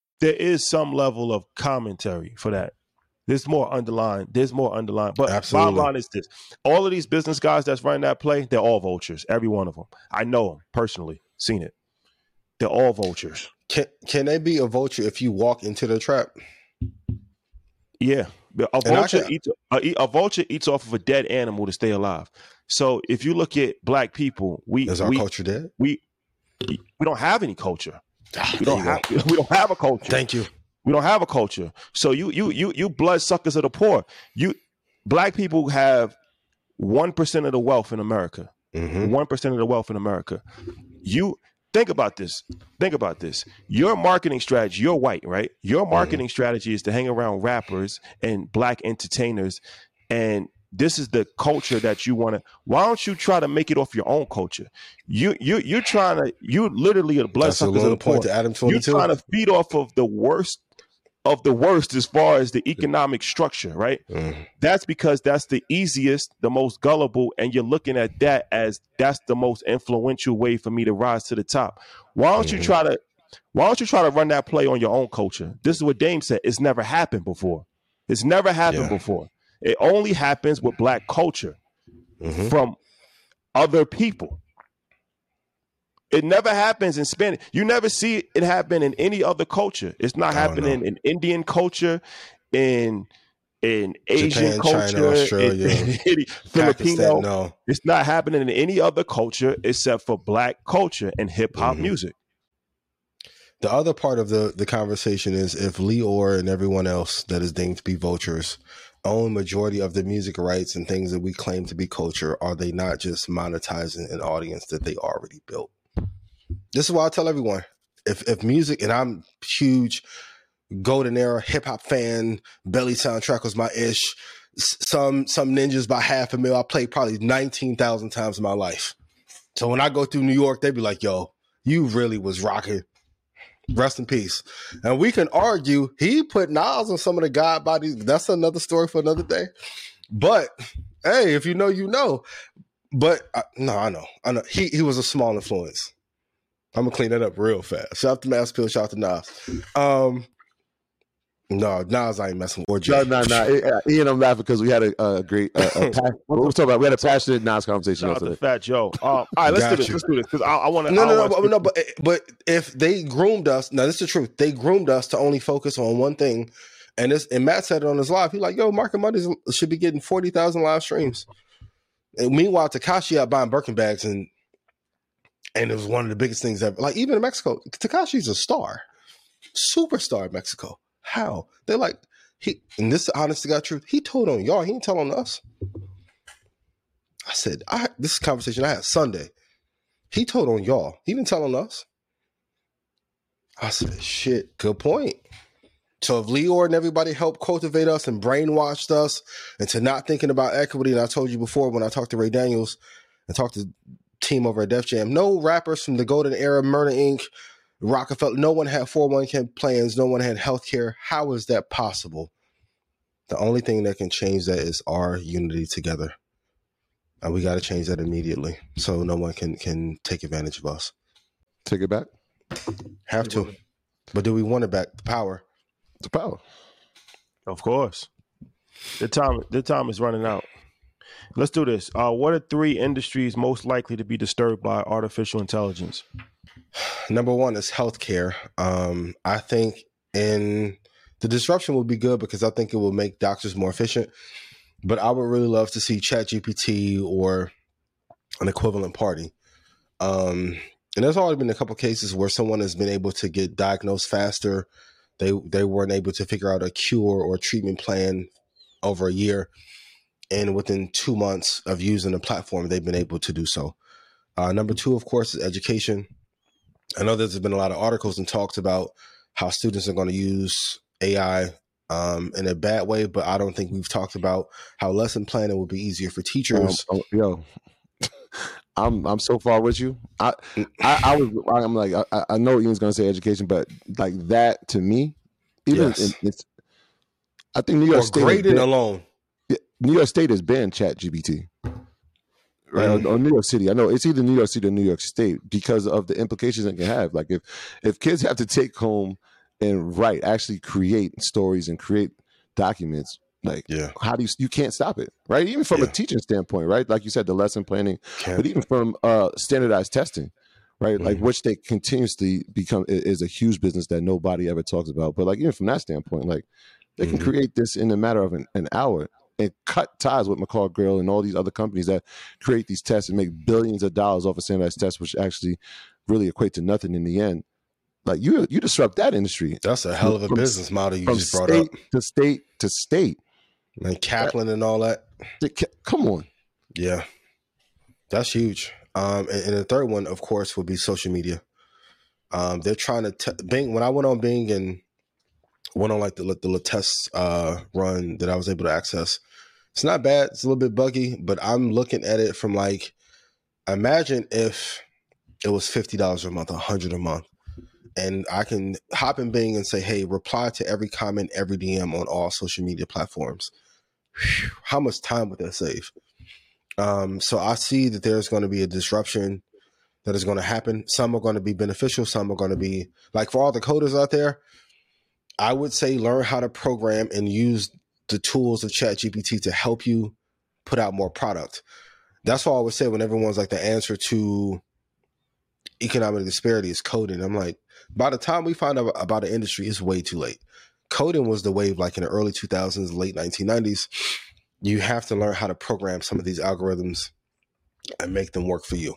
There is some level of commentary for that. There's more underlying. But Absolutely. Bottom line is this. All of these business guys that's running that play, they're all vultures, every one of them. I know them personally, seen it. They're all vultures. Can they be a vulture if you walk into the trap? Yeah. A vulture eats off of a dead animal to stay alive. So if you look at black people, is our culture dead? We don't have any culture. We don't have a culture. Thank you. We don't have a culture. So you blood suckers of the poor. Black people have 1% of the wealth in America. 1% of the wealth in America. You think about this. Your marketing strategy, you're white, right? Your marketing strategy is to hang around rappers and black entertainers, and this is the culture that you want to. Why don't you try to make it off your own culture? You're trying to. You literally are bloodsuckers of the point to Adam22. You're trying to feed off of the worst as far as the economic structure, right? That's because that's the easiest, the most gullible, and you're looking at that as that's the most influential way for me to rise to the top. Why don't you try to? Why don't you try to run that play on your own culture? This is what Dame said. It's never happened before. It only happens with black culture from other people. It never happens in Spanish. You never see it happen in any other culture. It's not happening in Indian culture, in Asian culture, China, Australia, in Filipino. No. It's not happening in any other culture except for black culture and hip hop music. The other part of the conversation is if Leor and everyone else that is deemed to be vultures own majority of the music rights and things that we claim to be culture, are they not just monetizing an audience that they already built? This is why I tell everyone, if music, and I'm huge golden era hip hop fan, Belly soundtrack was my ish, some ninjas by $500,000, I played probably 19,000 times in my life. So when I go through New York, they be like, yo, you really was rocking Rest in peace. And we can argue he put Nas on some of the God bodies. That's another story for another day. But hey, if you know, you know. But I know. He was a small influence. I'm gonna clean that up real fast. Shout out to Mass Pill. Shout out to Nas. No, Nas I ain't messing with. No. Ian, I'm laughing because we had a great. We had a passionate Nas conversation. Shout out to Fat Joe. All right, let's do this. Let's do this because I want to. No. But if they groomed us, now this is the truth. They groomed us to only focus on one thing, and this. And Matt said it on his live. He's like, "Yo, Market Mondays should be getting 40,000 live streams." And meanwhile, Tekashi out buying Birkin bags, and it was one of the biggest things ever. Like, even in Mexico, Tekashi's a star, superstar in Mexico. How? They're like, and this is honest to God truth, he told on y'all, he didn't tell on us. I said, this is a conversation I had Sunday. He told on y'all, he didn't tell on us. I said, shit, good point. So if Leor and everybody helped cultivate us and brainwashed us into not thinking about equity, and I told you before when I talked to Ray Daniels and talked to team over at Def Jam, no rappers from the golden era, Murder Inc., Rockefeller, no one had 401k plans, no one had healthcare. How is that possible? The only thing that can change that is our unity together. And we got to change that immediately so no one can take advantage of us. Take it back? Have to. But do we want it back? The power. The power, of course. The time is running out. Let's do this. What are three industries most likely to be disturbed by artificial intelligence? Number one is healthcare. I think in the disruption will be good because I think it will make doctors more efficient. But I would really love to see ChatGPT or an equivalent party. And there's already been a couple of cases where someone has been able to get diagnosed faster. They weren't able to figure out a cure or treatment plan over a year. And within 2 months of using the platform, they've been able to do so. Number two, of course, is education. I know there's been a lot of articles and talks about how students are going to use AI in a bad way, but I don't think we've talked about how lesson planning will be easier for teachers. I'm so far with you. I know Ian's gonna say education, but like that to me, even it's. I think New York State graded alone. New York State has banned ChatGPT, right? Mm-hmm. Or New York City. I know it's either New York City or New York State because of the implications it can have. Like if kids have to take home and write, actually create stories and create documents. Like, how do you can't stop it, right? Even from a teaching standpoint, right? Like you said, the lesson planning, but even from standardized testing, right? Mm-hmm. Like, which they continuously become is a huge business that nobody ever talks about. But like, even from that standpoint, like they can create this in a matter of an hour and cut ties with McCall Grill and all these other companies that create these tests and make billions of dollars off of standardized tests, which actually really equate to nothing in the end. Like you disrupt that industry. That's a hell of a business model you just brought up. To state to state. And Kaplan and all that. Come on. Yeah. That's huge. And the third one, of course, would be social media. They're trying to Bing. When I went on Bing and went on like the test run that I was able to access, it's not bad. It's a little bit buggy, but I'm looking at it from like, imagine if it was $50 a month, $100 a month. And I can hop in Bing and say, hey, reply to every comment, every DM on all social media platforms. Whew, how much time would that save? So I see that there's going to be a disruption that is going to happen. Some are going to be beneficial. Some are going to be like for all the coders out there, I would say learn how to program and use the tools of ChatGPT to help you put out more product. That's what I would say when everyone's like the answer to economic disparity is coding. I'm like, by the time we find out about an industry, it's way too late. Coding was the wave like in the early 2000s, late 1990s. You have to learn how to program some of these algorithms and make them work for you.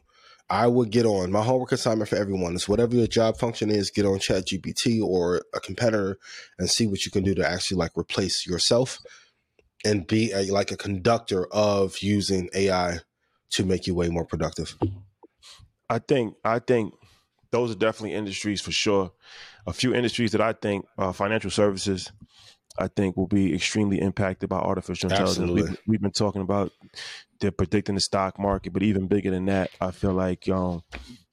I would get on my homework assignment for everyone is whatever your job function is, get on ChatGPT or a competitor and see what you can do to actually like replace yourself and be like a conductor of using AI to make you way more productive. I think those are definitely industries for sure. A few industries that I think financial services, I think will be extremely impacted by artificial intelligence. We've been talking about they're predicting the stock market, but even bigger than that, I feel like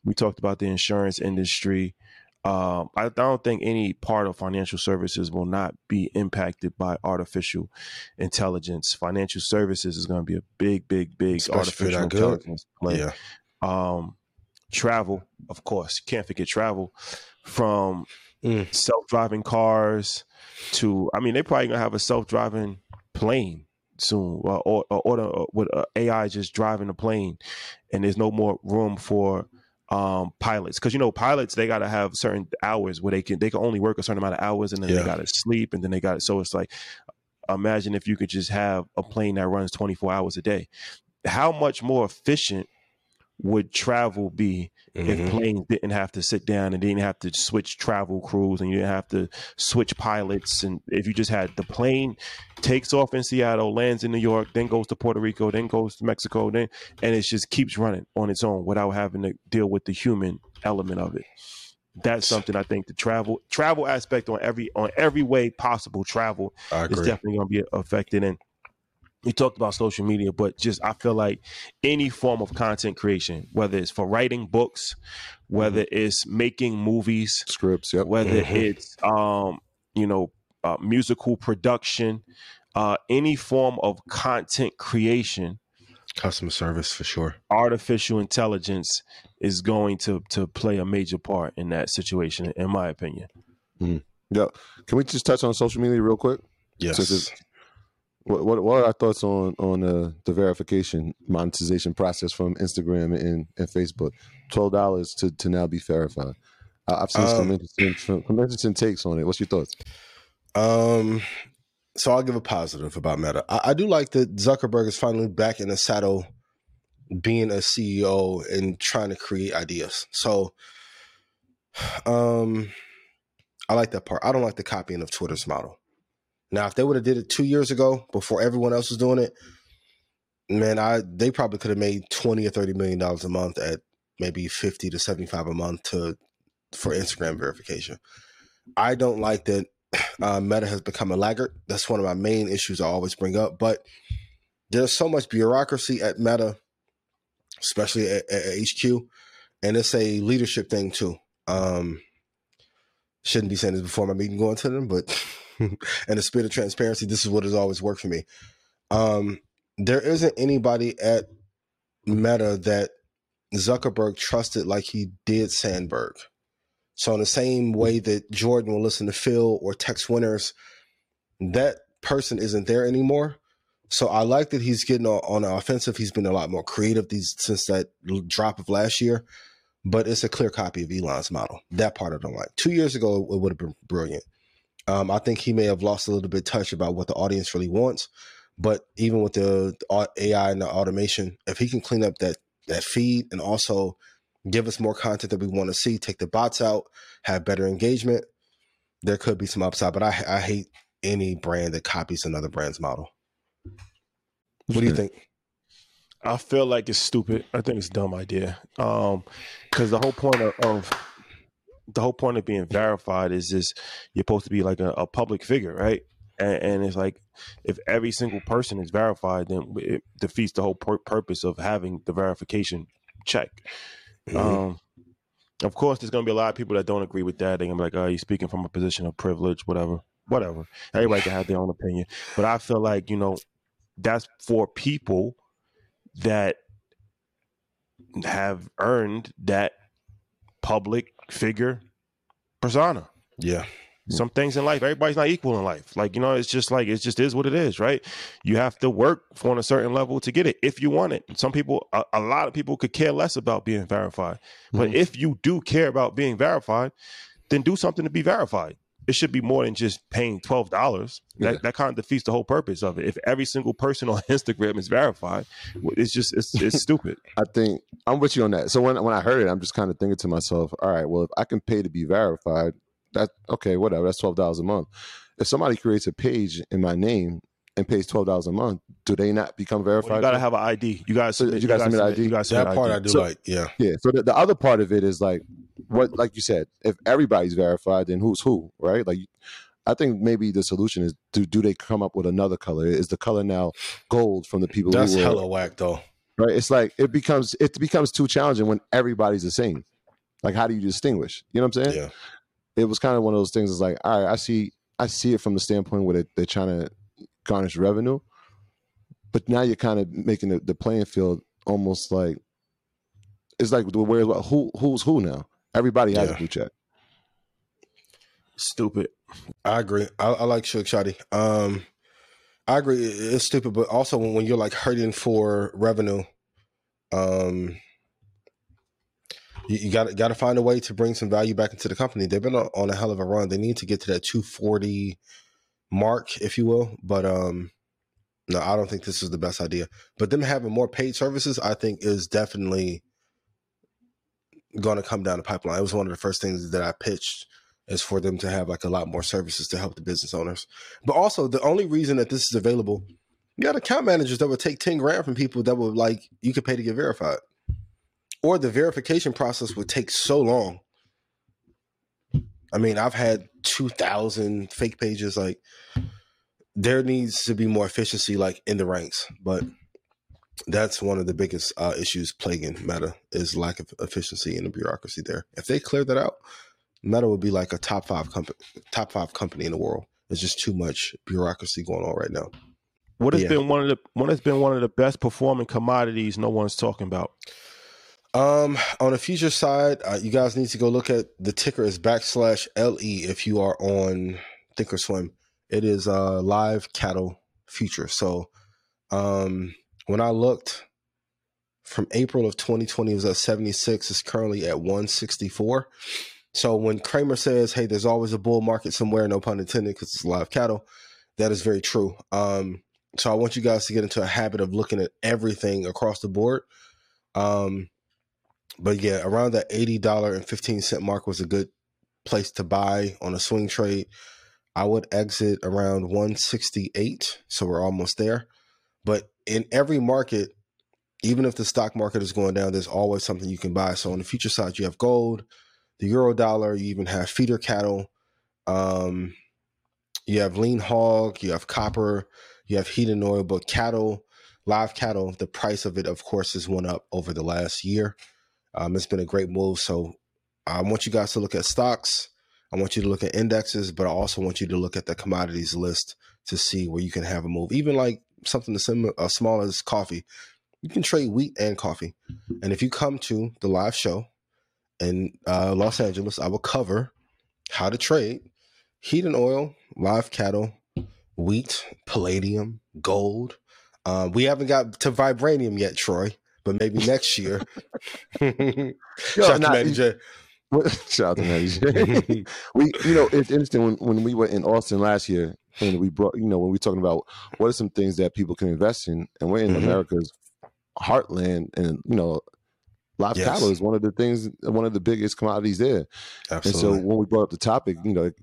we talked about the insurance industry. I don't think any part of financial services will not be impacted by artificial intelligence. Financial services is going to be a big, big, big especially artificial intelligence play. Yeah. Travel, of course, can't forget travel, from self-driving cars to, I mean, they're probably going to have a self-driving plane soon, or with AI just driving the plane, and there's no more room for pilots, because you know pilots, they got to have certain hours where they can only work a certain amount of hours, and then they got to sleep, and then they got it. So it's like, imagine if you could just have a plane that runs 24 hours a day. How much more efficient would travel be if planes didn't have to sit down and didn't have to switch travel crews, and you didn't have to switch pilots? And if you just had the plane takes off in Seattle, lands in New York, then goes to Puerto Rico, then goes to Mexico, then, and it just keeps running on its own without having to deal with the human element of it. That's something I think the travel aspect on every way possible. Travel is definitely going to be affected. And we talked about social media, but just I feel like any form of content creation, whether it's for writing books, whether it's making movies, scripts, whether it's musical production, any form of content creation, customer service for sure. Artificial intelligence is going to play a major part in that situation, in my opinion. Yeah, can we just touch on social media real quick? Yes. So What are our thoughts on the verification monetization process from Instagram and Facebook? $12 to now be verified. I've seen some interesting takes on it. What's your thoughts? So I'll give a positive about Meta. I do like that Zuckerberg is finally back in the saddle, being a CEO and trying to create ideas. So, I like that part. I don't like the copying of Twitter's model. Now, if they would have did it 2 years ago before everyone else was doing it, man, they probably could have made $20 or $30 million a month at maybe 50 to 75 a month for Instagram verification. I don't like that Meta has become a laggard. That's one of my main issues I always bring up. But there's so much bureaucracy at Meta, especially at HQ, and it's a leadership thing too. Shouldn't be saying this before my meeting going to them, but. And the spirit of transparency, this is what has always worked for me. There isn't anybody at Meta that Zuckerberg trusted like he did Sandberg. So in the same way that Jordan will listen to Phil or text winners, that person isn't there anymore. So I like that he's getting on the offensive. He's been a lot more creative since that drop of last year. But it's a clear copy of Elon's model. That part I don't like. 2 years ago, it would have been brilliant. I think he may have lost a little bit of touch about what the audience really wants, but even with the AI and the automation, if he can clean up that feed and also give us more content that we want to see, take the bots out, have better engagement, there could be some upside. But I hate any brand that copies another brand's model. What do you think? I feel like it's stupid. I think it's a dumb idea. Because the whole point of the whole point of being verified is you're supposed to be like a public figure, right? And it's like, if every single person is verified, then it defeats the whole purpose of having the verification check. Of course, there's going to be a lot of people that don't agree with that. They're going to be like, oh, you're speaking from a position of privilege, whatever. Everybody can have their own opinion. But I feel like, that's for people that have earned that public figure persona. Yeah. Some things in life, everybody's not equal in life. Like, it's just is what it is, right? You have to work on a certain level to get it if you want it. Some people, a lot of people could care less about being verified. But if you do care about being verified, then do something to be verified. It should be more than just paying $12. That kind of defeats the whole purpose of it. If every single person on Instagram is verified, it's stupid. I think I'm with you on that. So when I heard it, I'm just kind of thinking to myself, all right, well, if I can pay to be verified, that okay, whatever. That's $12 a month. If somebody creates a page in my name and pays $12 a month, do they not become verified? Well, you got to have an ID. You got to submit an ID. That part ID. I do so, like, yeah. Yeah. So the other part of it is like, what, like you said, if everybody's verified, then who's who, right? Like, I think maybe the solution is do they come up with another color? Is the color now gold from the people? That's hella whack though. Right. It's like, it becomes too challenging when everybody's the same. Like, how do you distinguish? You know what I'm saying? Yeah. It was kind of one of those things. It's like, all right, I see it from the standpoint where they're trying to garnish revenue, but now you're kind of making the playing field almost like it's like where who's who now. Everybody has a blue check. Stupid. I agree. I like Shug Shoddy. I agree. It's stupid, but also when you're like hurting for revenue, you got to find a way to bring some value back into the company. They've been on a hell of a run. They need to get to that 240 mark, if you will. But no, I don't think this is the best idea. But them having more paid services, I think, is definitely going to come down the pipeline. It was one of the first things that I pitched, is for them to have like a lot more services to help the business owners. But also, the only reason that this is available, you got account managers that would take 10 grand from people that would, like, you could pay to get verified. Or the verification process would take so long. I mean, I've had 2,000 fake pages. Like, there needs to be more efficiency, like, in the ranks. But that's one of the biggest issues plaguing Meta, is lack of efficiency in the bureaucracy there. If they clear that out, Meta would be like a top five company in the world. There's just too much bureaucracy going on right now. What has been one of the best performing commodities no one's talking about? On the future side, you guys need to go look at the ticker is /LE if you are on Thinkorswim. It is a live cattle future. So when I looked from April of 2020, it was at 76. It's currently at 164. So when Kramer says, hey, there's always a bull market somewhere, no pun intended, because it's live cattle, that is very true. So I want you guys to get into a habit of looking at everything across the board. But yeah, around that $80.15 mark was a good place to buy on a swing trade. I would exit around 168. So we're almost there. But in every market, even if the stock market is going down, there's always something you can buy. So on the future side, you have gold, the euro dollar, you even have feeder cattle. You have lean hog, you have copper, you have heat and oil, but cattle, live cattle, the price of it, of course, has went up over the last year. It's been a great move. So I want you guys to look at stocks. I want you to look at indexes, but I also want you to look at the commodities list to see where you can have a move. Even like something as small as coffee. You can trade wheat and coffee. And if you come to the live show in Los Angeles, I will cover how to trade heat and oil, live cattle, wheat, palladium, gold. We haven't got to vibranium yet, Troy, but maybe next year. Shout out to Maddie J. It's interesting when we were in Austin last year, and we brought, when we were talking about what are some things that people can invest in, and we're in America's heartland, and live cattle is one of the biggest commodities there. Absolutely. And so when we brought up the topic,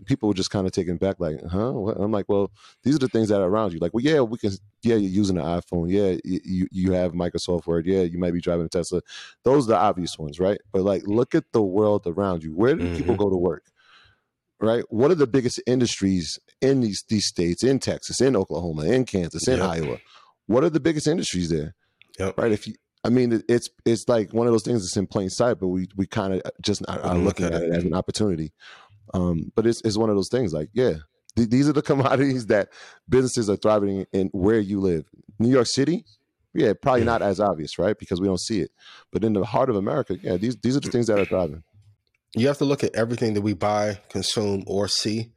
people were just kind of taken back, like, huh? What? I'm like, well, these are the things that are around you. Like, well, yeah, we can. Yeah, you're using an iPhone. Yeah, you have Microsoft Word. Yeah, you might be driving a Tesla. Those are the obvious ones, right? But like, look at the world around you. Where do people go to work? Right? What are the biggest industries in these states? In Texas, in Oklahoma, in Kansas, in Iowa. What are the biggest industries there? Yep. Right. It's like one of those things that's in plain sight, but we kind of just are looking at it as an opportunity. But it's one of those things like, these are the commodities that businesses are thriving in where you live. New York City, probably not as obvious, right? Because we don't see it. But in the heart of America, these are the things that are thriving. You have to look at everything that we buy, consume, or see.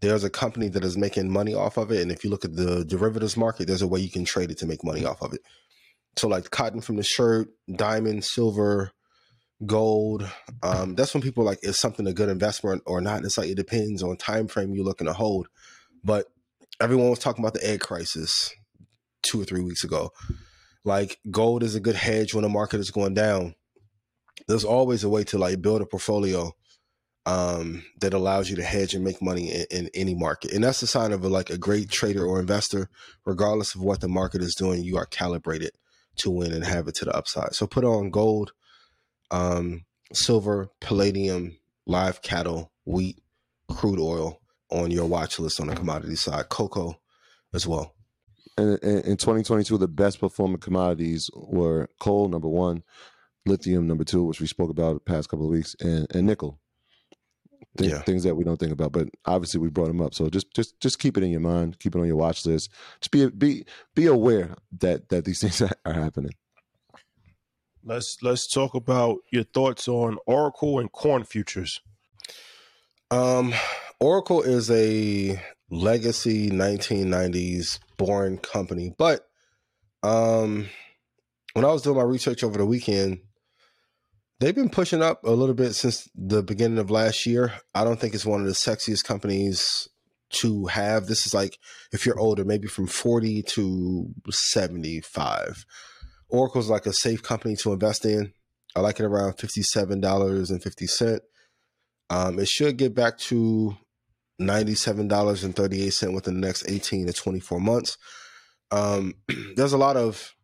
There's a company that is making money off of it. And if you look at the derivatives market, there's a way you can trade it to make money off of it. So like cotton from the shirt, diamond, silver, gold. That's when people like, is something a good investment or not? It's like, it depends on time frame you're looking to hold. But everyone was talking about the egg crisis 2 or 3 weeks ago. Like gold is a good hedge when the market is going down. There's always a way to like build a portfolio that allows you to hedge and make money in any market. And that's the sign of a great trader or investor. Regardless of what the market is doing, you are calibrated to win and have it to the upside. So put on gold, silver, palladium, live cattle, wheat, crude oil on your watch list on the commodity side, cocoa as well. And in 2022, the best performing commodities were coal, number one, lithium, number two, which we spoke about the past couple of weeks, and nickel. Things that we don't think about, but obviously we brought them up. So just keep it in your mind, keep it on your watch list. Just be aware that these things are happening. Let's talk about your thoughts on Oracle and corn futures. Oracle is a legacy 1990s boring company, but when I was doing my research over the weekend, they've been pushing up a little bit since the beginning of last year. I don't think it's one of the sexiest companies to have. This is like if you're older, maybe from 40 to 75. Oracle's like a safe company to invest in. I like it around $57.50. It should get back to $97.38 within the next 18 to 24 months. There's a lot of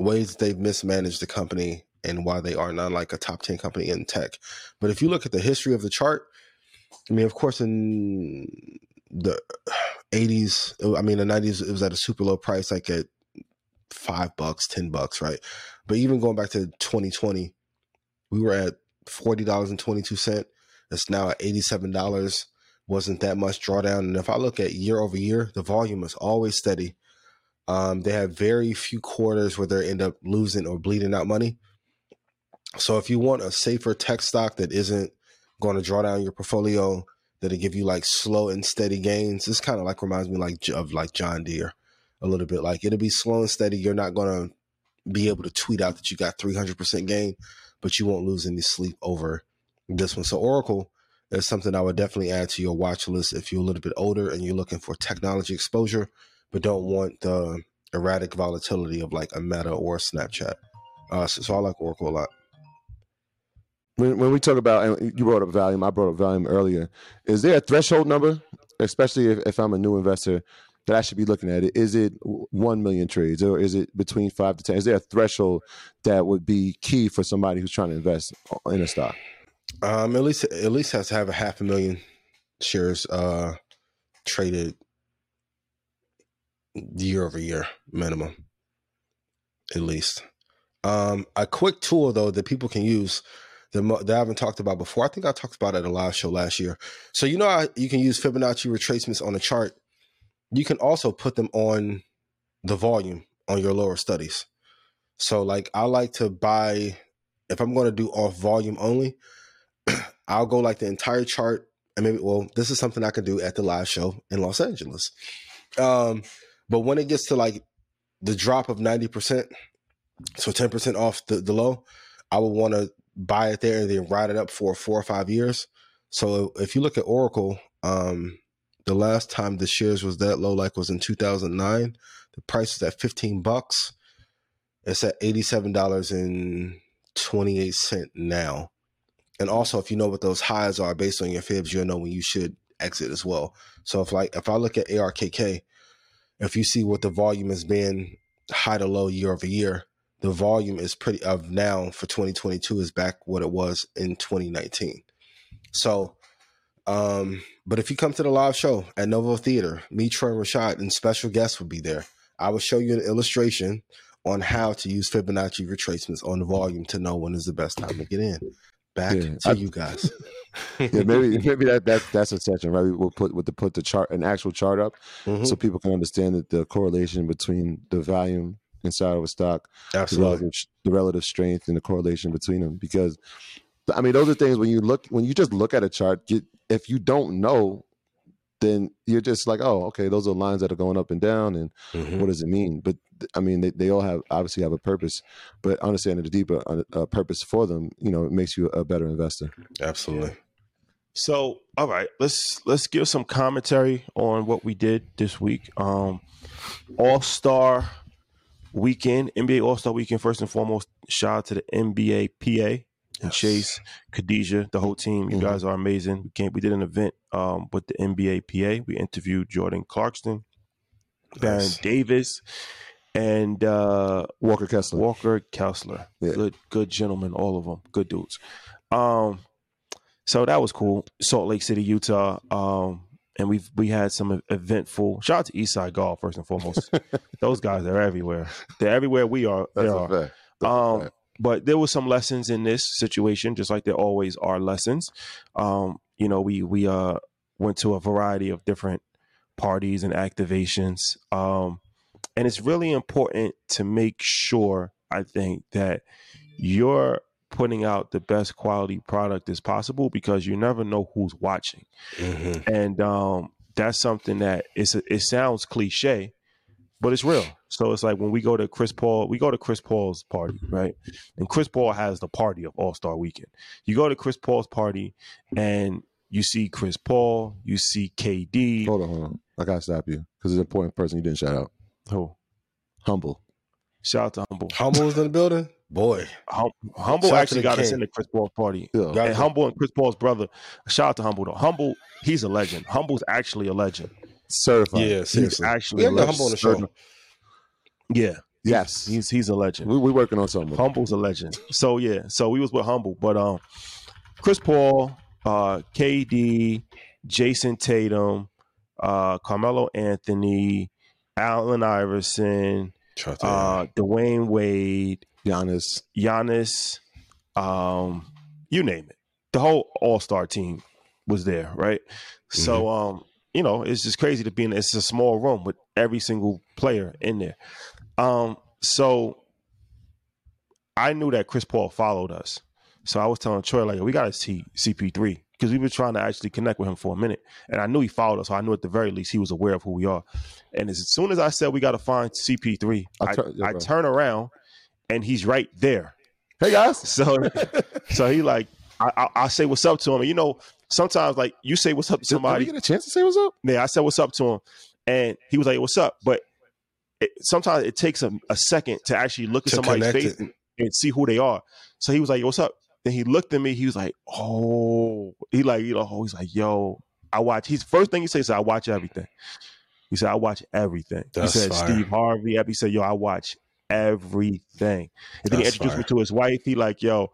ways that they've mismanaged the company and why they are not like a top 10 company in tech. But if you look at the history of the chart, I mean, of course, in the 80s, I mean, the 90s, it was at a super low price, like at $5, $10, right? But even going back to 2020, we were at $40.22. It's now at $87. Wasn't that much drawdown. And if I look at year over year, the volume is always steady. They have very few quarters where they end up losing or bleeding out money. So if you want a safer tech stock that isn't going to draw down your portfolio, that'll give you like slow and steady gains. This kind of like reminds me of John Deere a little bit. Like it'll be slow and steady. You're not going to be able to tweet out that you got 300% gain, but you won't lose any sleep over this one. So Oracle is something I would definitely add to your watch list if you're a little bit older and you're looking for technology exposure, but don't want the erratic volatility of like a Meta or a Snapchat. So I like Oracle a lot. When we talk about, and you brought up volume, I brought up volume earlier. Is there a threshold number, especially if I'm a new investor, that I should be looking at? Is it 1 million trades or is it between 5 to 10? Is there a threshold that would be key for somebody who's trying to invest in a stock? At least has to have 500,000 shares traded year over year minimum, at least. A quick tool, though, that people can use that I haven't talked about before. I think I talked about it at a live show last year. So you know how you can use Fibonacci retracements on a chart. You can also put them on the volume on your lower studies. So like I like to buy, if I'm going to do off volume only, I'll go like the entire chart. And maybe, well, this is something I can do at the live show in Los Angeles. But when it gets to like the drop of 90%, so 10% off the low, I would want to buy it there and then ride it up for 4 or 5 years. So if you look at Oracle, the last time the shares was that low, like was in 2009, the price was at $15. It's at $87.28 now. And also if you know what those highs are based on your fibs, you'll know when you should exit as well. So if I look at ARKK, if you see what the volume has been high to low year over year, the volume is pretty of now for 2022 is back what it was in 2019. So, but if you come to the live show at Novo Theater, me, Troy, Rashad, and special guests would be there. I will show you an illustration on how to use Fibonacci retracements on the volume to know when is the best time to get in. Back to you guys. Yeah, maybe that's a session, right? We'll put the chart, an actual chart up, mm-hmm. so people can understand that the correlation between the volume inside of a stock, the relative strength and the correlation between them, because I mean those are things when you just look at a chart, if you don't know, then you're just like, oh, okay, those are lines that are going up and down, and mm-hmm. what does it mean? But I mean they all obviously have a purpose, but understanding the deeper purpose for them, you know, it makes you a better investor. Absolutely. So all right, let's give some commentary on what we did this week. All-Star Weekend, NBA All-Star Weekend. First and foremost, shout out to the NBA PA and Chase, Khadijah, the whole team. You mm-hmm. guys are amazing. We did an event with the NBA PA. We interviewed Jordan Clarkson, Baron Davis, and Walker Kessler. Yeah. Good gentlemen, all of them. Good dudes. So that was cool. Salt Lake City, Utah. And we had some eventful. Shout out to Eastside Golf first and foremost. Those guys are everywhere. They're everywhere we are. That's a fact. But there were some lessons in this situation, just like there always are lessons. You know, we went to a variety of different parties and activations. And it's really important to make sure, I think, that you're putting out the best quality product as possible, because you never know who's watching. Mm-hmm. And that's something that it sounds cliche, but it's real. So it's like when we go to Chris Paul's party, right? And Chris Paul has the party of All-Star Weekend. You go to Chris Paul's party and you see Chris Paul, you see KD. Hold on. I got to stop you because it's an important person you didn't shout out. Who? Humble. Shout out to Humble. Humble is in the building? Boy. Humble actually got us into Chris Paul's party. Yeah. And Humble and Chris Paul's brother. Shout out to Humble, though. Humble, he's a legend. Humble's actually a legend. Certified. Yeah, seriously. He's actually a legend. Humble on the show. Yeah. Yes. He's a legend. We're working on something. Humble's a legend. So, yeah. So, we was with Humble. But Chris Paul, KD, Jason Tatum, Carmelo Anthony, Allen Iverson, Dwayne Wade, Giannis, you name it. The whole All-Star team was there, right? Mm-hmm. So, you know, it's just crazy to be in. It's a small room with every single player in there. So I knew that Chris Paul followed us. So I was telling Troy, like, we got to see CP3 because we were trying to actually connect with him for a minute. And I knew he followed us. So I knew at the very least he was aware of who we are. And as soon as I said we got to find CP3, I turn around and he's right there. Hey, guys. So he like, I say what's up to him. And, you know, sometimes like you say what's up to somebody. Did we get a chance to say what's up? Yeah, I said what's up to him. And he was like, what's up? But sometimes it takes a second to actually look at somebody's face and see who they are. So he was like, what's up? Then he looked at me. He was like, oh. He like, you know, he's like, yo, I watch. His first thing he says, I watch everything. He said, I watch everything. That's he said, fire. Steve Harvey. He said, yo, I watch everything. And then he introduced me to his wife. He like, yo,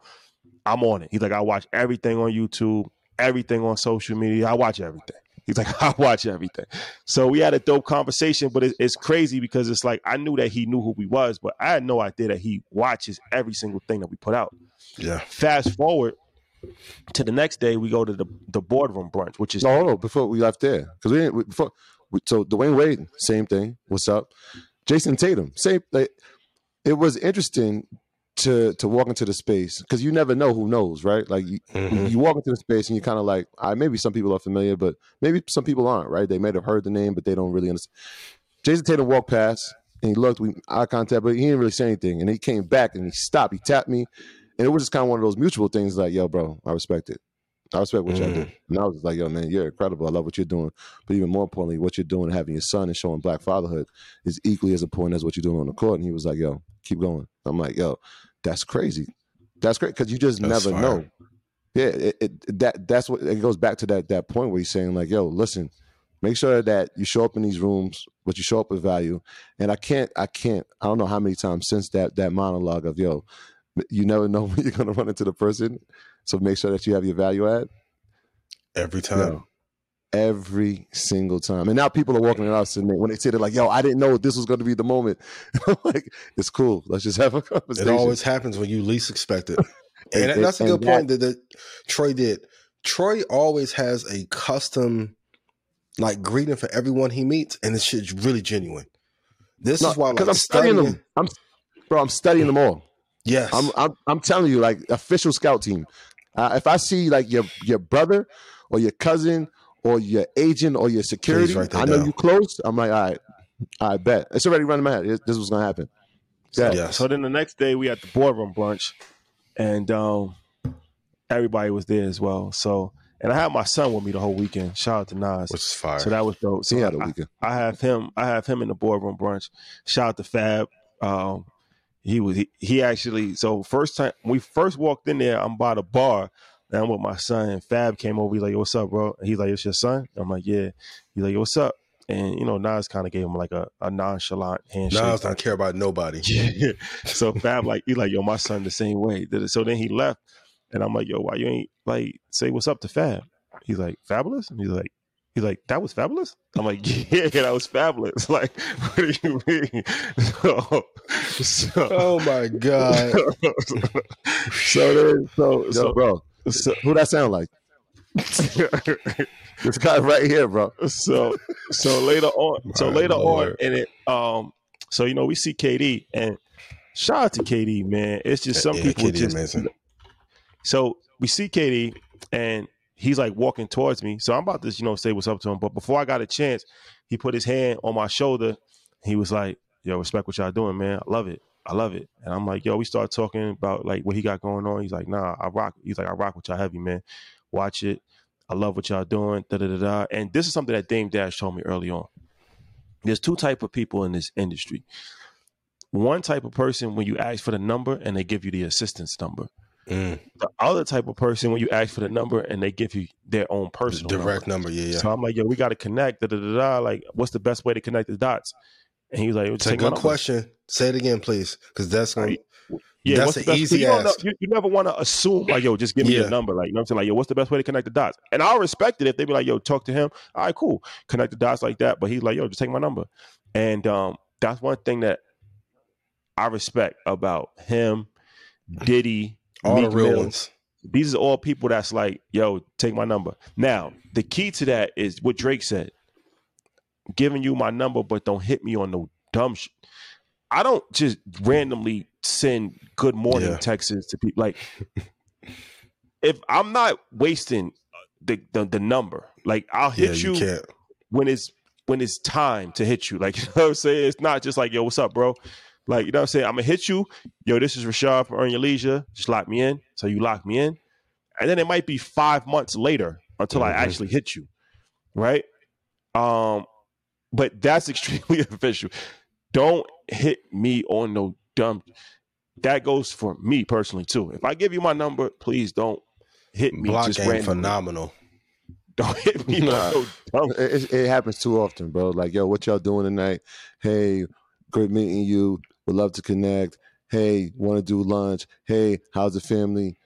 I'm on it. He's like, I watch everything on YouTube, everything on social media. I watch everything. He's like, I watch everything. So we had a dope conversation, but it's crazy because it's like, I knew that he knew who we was, but I had no idea that he watches every single thing that we put out. Yeah. Fast forward to the next day, we go to the boardroom brunch, which is before we left there, because we didn't before. So Dwayne Wade, same thing. What's up, Jason Tatum? Same. Like, it was interesting to walk into the space because you never know who knows, right? Like you walk into the space and you kind of like, maybe some people are familiar, but maybe some people aren't, right? They might have heard the name, but they don't really understand. Jason Tatum walked past and he looked, we eye contact, but he didn't really say anything. And he came back and he stopped. He tapped me. And it was just kind of one of those mutual things like, yo, bro, I respect it. I respect what y'all do. And I was like, yo, man, you're incredible. I love what you're doing. But even more importantly, what you're doing, having your son and showing Black fatherhood is equally as important as what you're doing on the court. And he was like, yo, keep going. I'm like, yo, that's crazy. That's great because you just never know. Yeah, that's what it goes back to that point where he's saying like, yo, listen, make sure that you show up in these rooms, but you show up with value. And I don't know how many times since that monologue of, yo, you never know when you're going to run into the person. So make sure that you have your value add. Every time. Yo, every single time. And now people are walking at us and when they say they're like, yo, I didn't know this was going to be the moment. Like, it's cool. Let's just have a conversation. It always happens when you least expect it. And that's a good point that Troy did. Troy always has a custom like greeting for everyone he meets. And this shit's really genuine. This is why like, I'm studying them. I'm studying them all. Yes, I'm telling you, like official scout team. If I see like your brother or your cousin or your agent or your security, I know you close. I'm like, all right, bet it's already running my head. This was gonna happen. Yeah. Yes. So then the next day we had the boardroom brunch, and everybody was there as well. So and I had my son with me the whole weekend. Shout out to Nas. Which is fire. So that was dope. So he had a weekend. I have him in the boardroom brunch. Shout out to Fab. He first time when we first walked in there, I'm by the bar and I'm with my son and Fab came over. He's like, yo, what's up, bro? And he's like, it's your son? I'm like, yeah. He's like, yo, what's up? And, you know, Nas kind of gave him like a nonchalant handshake. Nas don't care about nobody. Yeah. So Fab, like, he's like, yo, my son the same way. So then he left and I'm like, yo, why you ain't like, say what's up to Fab? He's like, Fabulous? And he's like, that was fabulous? I'm like, yeah, that was fabulous. Like, what do you mean? So, So, oh my God. So who that sound like? This guy right here, bro. So later on, and it so you know we see KD, and shout out to KD, man. It's just some people KD just amazing. So we see KD and he's like walking towards me. So I'm about to, you know, say what's up to him. But before I got a chance, he put his hand on my shoulder. He was like, yo, respect what y'all doing, man. I love it. I love it. And I'm like, yo, we started talking about like what he got going on. He's like, nah, I rock. He's like, I rock with y'all heavy, man. Watch it. I love what y'all doing. Da da da da. And this is something that Dame Dash told me early on. There's two type of people in this industry. One type of person, when you ask for the number and they give you the assistance number. Mm. The other type of person, when you ask for the number and they give you their own personal direct number. Yeah, yeah. So I'm like, yo, we got to connect. Da da da da. Like, what's the best way to connect the dots? And he was like, it's a good question. Say it again, please, because that's going. Yeah, that's an easy ask. You never want to assume like, yo, just give me your number. Like, you know what I'm saying? Like, yo, what's the best way to connect the dots? And I'll respect it if they be like, yo, talk to him. All right, cool. Connect the dots like that. But he's like, yo, just take my number. And that's one thing that I respect about him, Diddy, all the real ones. These are all people that's like, yo, take my number. Now, the key to that is what Drake said. Giving you my number, but don't hit me on no dumb shit. I don't just randomly send good morning texts to people. Like, if I'm not wasting the number, like I'll hit you when it's time to hit you. Like, you know what I'm saying? It's not just like, yo, what's up, bro? Like, you know what I'm saying? I'm gonna hit you. Yo, this is Rashad from Earn Your Leisure. Just lock me in. So you lock me in. And then it might be 5 months later until I actually hit you. Right? But that's extremely official. Don't hit me on no dumb. That goes for me personally too. If I give you my number, please don't hit me. Block just randomly. Phenomenal. Don't hit me. No dumb. It happens too often, bro. Like, yo, what y'all doing tonight? Hey, great meeting you. Would love to connect. Hey, want to do lunch? Hey, how's the family?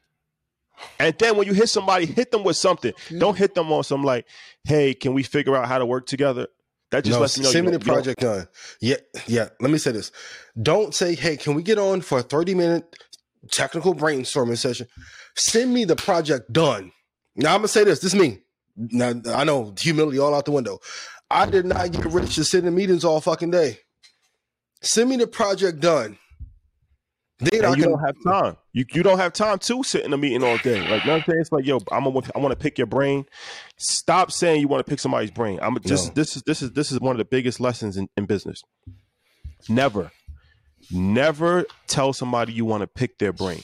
And then when you hit somebody, hit them with something. Yeah. Don't hit them on some like, hey, can we figure out how to work together? That just lets me know. Send me the project done. Yeah. Let me say this. Don't say, hey, can we get on for a 30-minute technical brainstorming session? Send me the project done. Now, I'm going to say this. This is me. Now, I know humility all out the window. I did not get rich to sit in meetings all fucking day. Send me the project done. Don't have time. You don't have time to sit in a meeting all day. Like, you know what I'm saying? It's like, yo, I want to pick your brain. Stop saying you want to pick somebody's brain. This is one of the biggest lessons in business. Never tell somebody you want to pick their brain.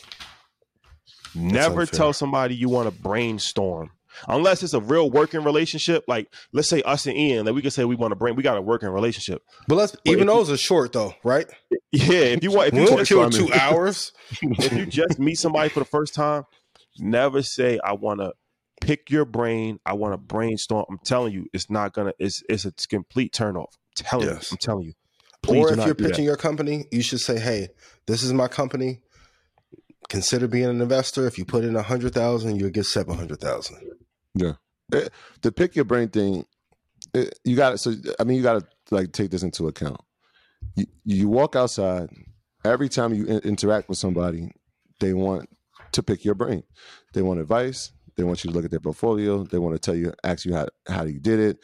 Never tell somebody you want to brainstorm. Unless it's a real working relationship, like let's say us and Ian, like we can say we got a working relationship. But those are short though, right? Yeah, if you 2 hours, if you just meet somebody for the first time, never say I want to pick your brain. I want to brainstorm. I'm telling you, it's not gonna. It's a complete turnoff. I'm telling you. Or if you're pitching your company, you should say, hey, this is my company. Consider being an investor. If you put in 100,000, you'll get 700,000. Yeah, the pick your brain thing. You got it. So I mean, you got to like take this into account. You walk outside. Every time you interact with somebody, they want to pick your brain. They want advice. They want you to look at their portfolio. They want to ask you how you did it,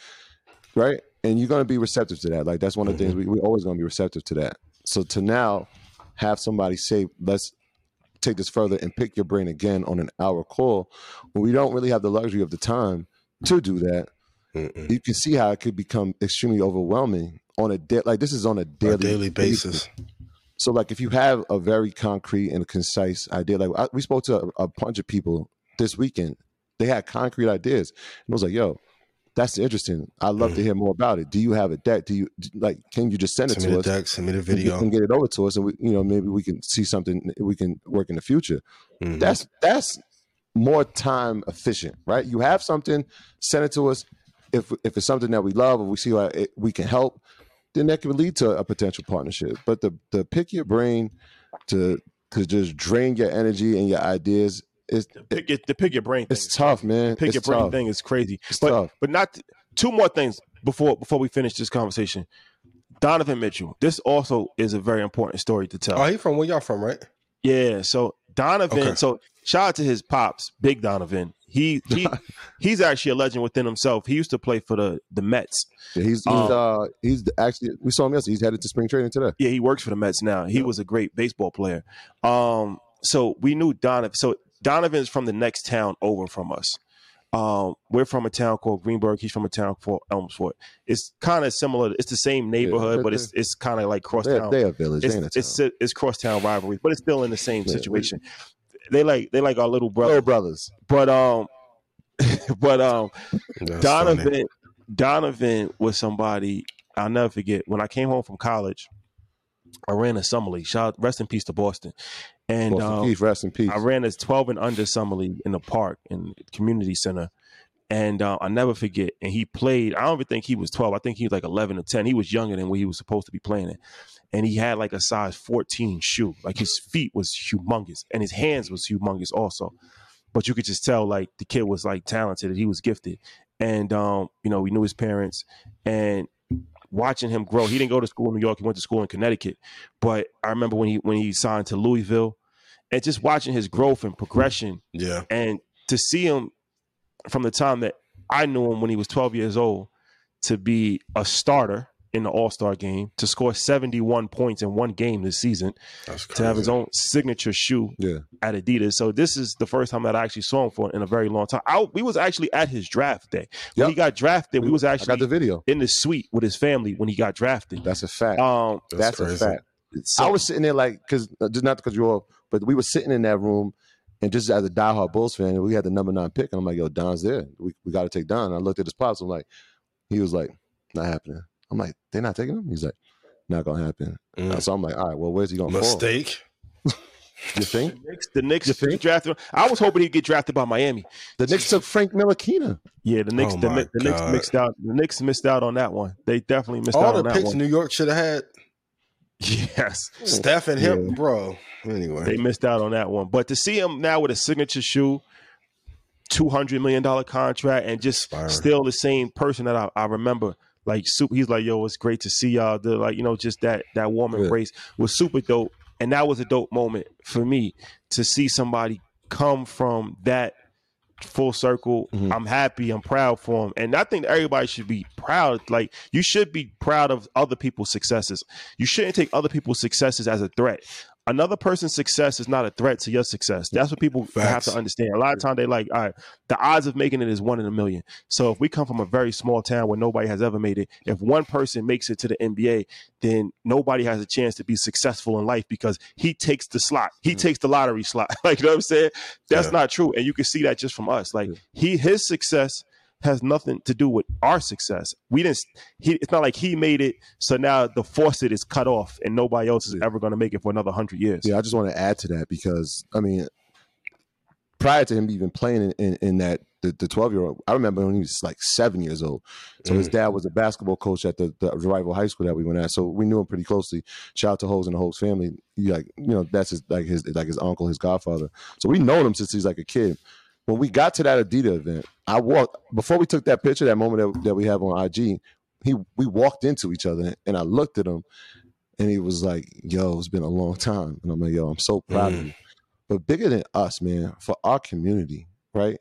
right? And you're going to be receptive to that. Like that's one of the things we're always going to be receptive to that. So to now have somebody say let's take this further and pick your brain again on an hour call when we don't really have the luxury of the time to do that. Mm-mm. You can see how it could become extremely overwhelming on a daily basis. So like if you have a very concrete and concise idea, like we spoke to a bunch of people this weekend, they had concrete ideas and I was like, yo, that's interesting. I'd love to hear more about it. Do you have a deck? Can you just send it to us? Send me the video. And get it over to us, and we, you know, maybe we can see something we can work in the future. Mm-hmm. That's more time efficient, right? You have something, send it to us. If it's something that we love, or we see how we can help, then that could lead to a potential partnership. But the pick your brain to just drain your energy and your ideas. The pick your brain thing is crazy. It's tough. But not two more things before we finish this conversation. Donovan Mitchell. This also is a very important story to tell. Oh, he from where y'all from, right? Yeah. So Donovan. Okay. So shout out to his pops, Big Donovan. He's actually a legend within himself. He used to play for the Mets. Yeah, he's actually, we saw him yesterday. He's headed to spring training today. Yeah, he works for the Mets now. He was a great baseball player. So we knew Donovan. So Donovan's from the next town over from us. We're from a town called Greenberg. He's from a town called Elmsford. It's kind of similar. It's the same neighborhood, but it's kind of like crosstown. They're a village. It's crosstown rivalry, but it's still in the same situation. They like our little brothers. They're brothers. But Donovan was somebody I'll never forget. When I came home from college, I ran a summer league. Rest in peace to Boston. And rest in peace. I ran this 12 and under summer league in the park in the community center. And I'll never forget. And he played. I don't even think he was 12. I think he was like 11 or 10. He was younger than what he was supposed to be playing in. And he had like a size 14 shoe. Like his feet was humongous. And his hands was humongous also. But you could just tell like the kid was like talented. And he was gifted. And, we knew his parents. And watching him grow. He didn't go to school in New York. He went to school in Connecticut. But I remember when he signed to Louisville. And just watching his growth and progression. Yeah. And to see him from the time that I knew him when he was 12 years old to be a starter in the All-Star game, to score 71 points in one game this season, to have his own signature shoe at Adidas. So this is the first time that I actually saw him for in a very long time. We was actually at his draft day. When he got drafted, we was actually in the suite with his family when he got drafted. That's a fact. That's a fact. So, I was sitting there like, because you're off, but we were sitting in that room, and just as a diehard Bulls fan, we had the number 9 pick, and I'm like, yo, Don's there. We got to take Don. And I looked at his pops. I'm like, he was like, not happening. I'm like, they're not taking him? He's like, not going to happen. Mm. So I'm like, all right, well, where's he going to fall? Mistake. You think? The Knicks drafted him. I was hoping he'd get drafted by Miami. The Knicks took Frank Ntilikina. Yeah, the Knicks missed out on that one. They definitely missed out on that one. All the picks New York should have had. Yes. Steph and him, bro. Anyway. They missed out on that one. But to see him now with a signature shoe, $200 million contract, and just still the same person that I remember. Like, super, he's like, yo, it's great to see y'all. They're like, just that warm embrace was super dope. And that was a dope moment for me to see somebody come from that full circle. Mm-hmm. I'm happy. I'm proud for him. And I think everybody should be proud. Like, you should be proud of other people's successes. You shouldn't take other people's successes as a threat. Another person's success is not a threat to your success. That's what people have to understand. A lot of times they like, all right, the odds of making it is 1 in a million. So if we come from a very small town where nobody has ever made it, if one person makes it to the NBA, then nobody has a chance to be successful in life because he takes the slot. He takes the lottery slot. Like, you know what I'm saying? That's not true. And you can see that just from us. Like his success has nothing to do with our success. It's not like he made it, so now the faucet is cut off and nobody else is ever going to make it for another 100 years. Yeah, I just want to add to that because, I mean, prior to him even playing in that, the 12-year-old, I remember when he was like 7 years old. So his dad was a basketball coach at the rival high school that we went at. So we knew him pretty closely. Shout out to Hoes and the Hoes family. That's his uncle, his godfather. So we known him since he's like a kid. When we got to that Adidas event, I walked before we took that picture, that moment that we have on IG. We walked into each other, and I looked at him, and he was like, "Yo, it's been a long time," and I'm like, "Yo, I'm so proud of you." But bigger than us, man, for our community, right?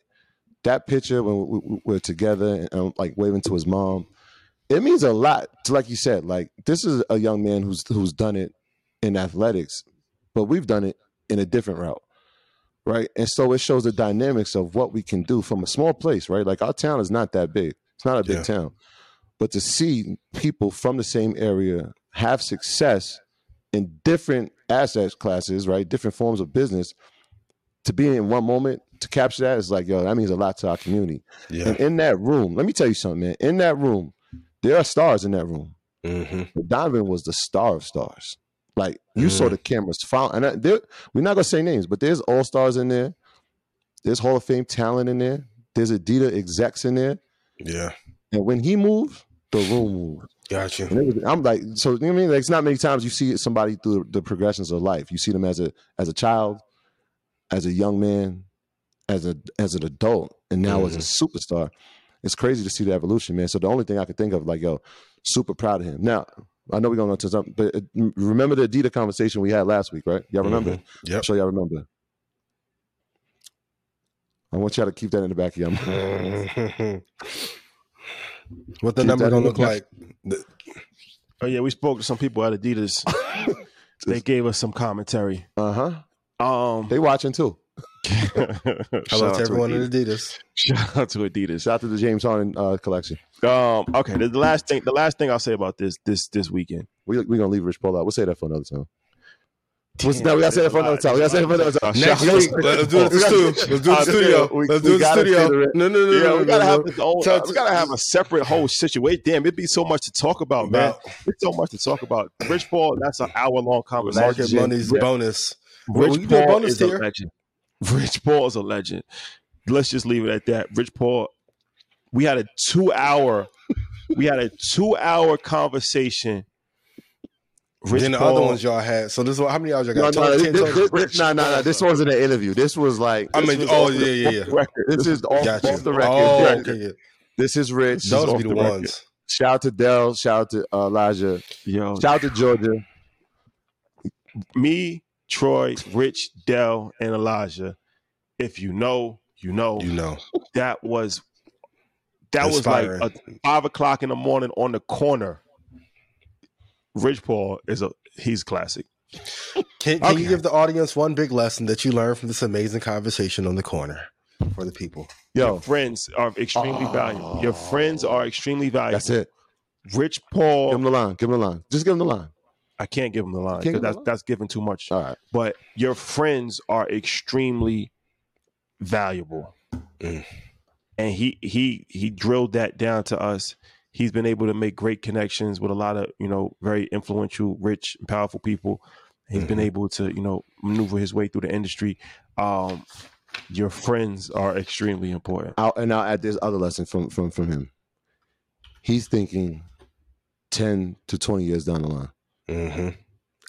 That picture when we're together and I'm like waving to his mom, it means a lot. To, like you said, like this is a young man who's done it in athletics, but we've done it in a different route. Right. And so it shows the dynamics of what we can do from a small place. Right. Like our town is not that big. It's not a big town. But to see people from the same area have success in different asset classes, right, different forms of business, to be in one moment, to capture that is like, yo, that means a lot to our community. Yeah. And in that room, let me tell you something, man. In that room, there are stars in that room. Mm-hmm. Donovan was the star of stars. Like you saw the cameras following, and we're not gonna say names, but there's all stars in there. There's Hall of Fame talent in there. There's Adidas execs in there. Yeah. And when he moved, the room moved. Gotcha. And I'm like, so you know what I mean? Like, it's not many times you see somebody through the progressions of life. You see them as a child, as a young man, as an adult, and now as a superstar. It's crazy to see the evolution, man. So the only thing I could think of, like, yo, super proud of him. Now, I know we're going to touch on, but remember the Adidas conversation we had last week, right? Y'all remember? Mm-hmm. Yeah. I'm sure y'all remember. I want y'all to keep that in the back of your mind. What the keep number going to look like? Oh, yeah, we spoke to some people at Adidas. They gave us some commentary. Uh-huh. They watching, too. Hello to everyone at Adidas. Shout out to Adidas. Shout out to the James Harden collection. Okay, the last thing I'll say about this weekend. We're gonna leave Rich Paul out. We'll say that for another time. We gotta say that for another time. Next week. Let's do the studio. No. Yeah, we gotta have a separate whole situation. Damn, it'd be so much to talk about, man. It's so much to talk about. Rich Paul, that's an hour-long conversation. Market Mondays bonus. Rich Paul is a legend. Rich Paul is a legend. Let's just leave it at that. Rich Paul, we had a two-hour conversation. Rich then the Paul, other ones y'all had. So this is how many hours y'all got? No. This wasn't an interview. This was like. This is off the record. Oh, okay. This is Rich. Those be the ones. Shout out to Dell. Shout out to Elijah. Shout out to Georgia. Me, Troy, Rich, Dell, and Elijah. If you know, you know. You know. That was like a 5 o'clock in the morning on the corner. Rich Paul he's classic. Can you give the audience one big lesson that you learned from this amazing conversation on the corner for the people? Your friends are extremely valuable. Your friends are extremely valuable. That's it. Rich Paul. Give him the line. Just give him the line. I can't give him the line because that's giving too much. All right. But your friends are extremely valuable. Mm. And he drilled that down to us. He's been able to make great connections with a lot of, very influential, rich, and powerful people. He's been able to, maneuver his way through the industry. Your friends are extremely important. I'll add this other lesson from him. He's thinking 10 to 20 years down the line. Mm-hmm.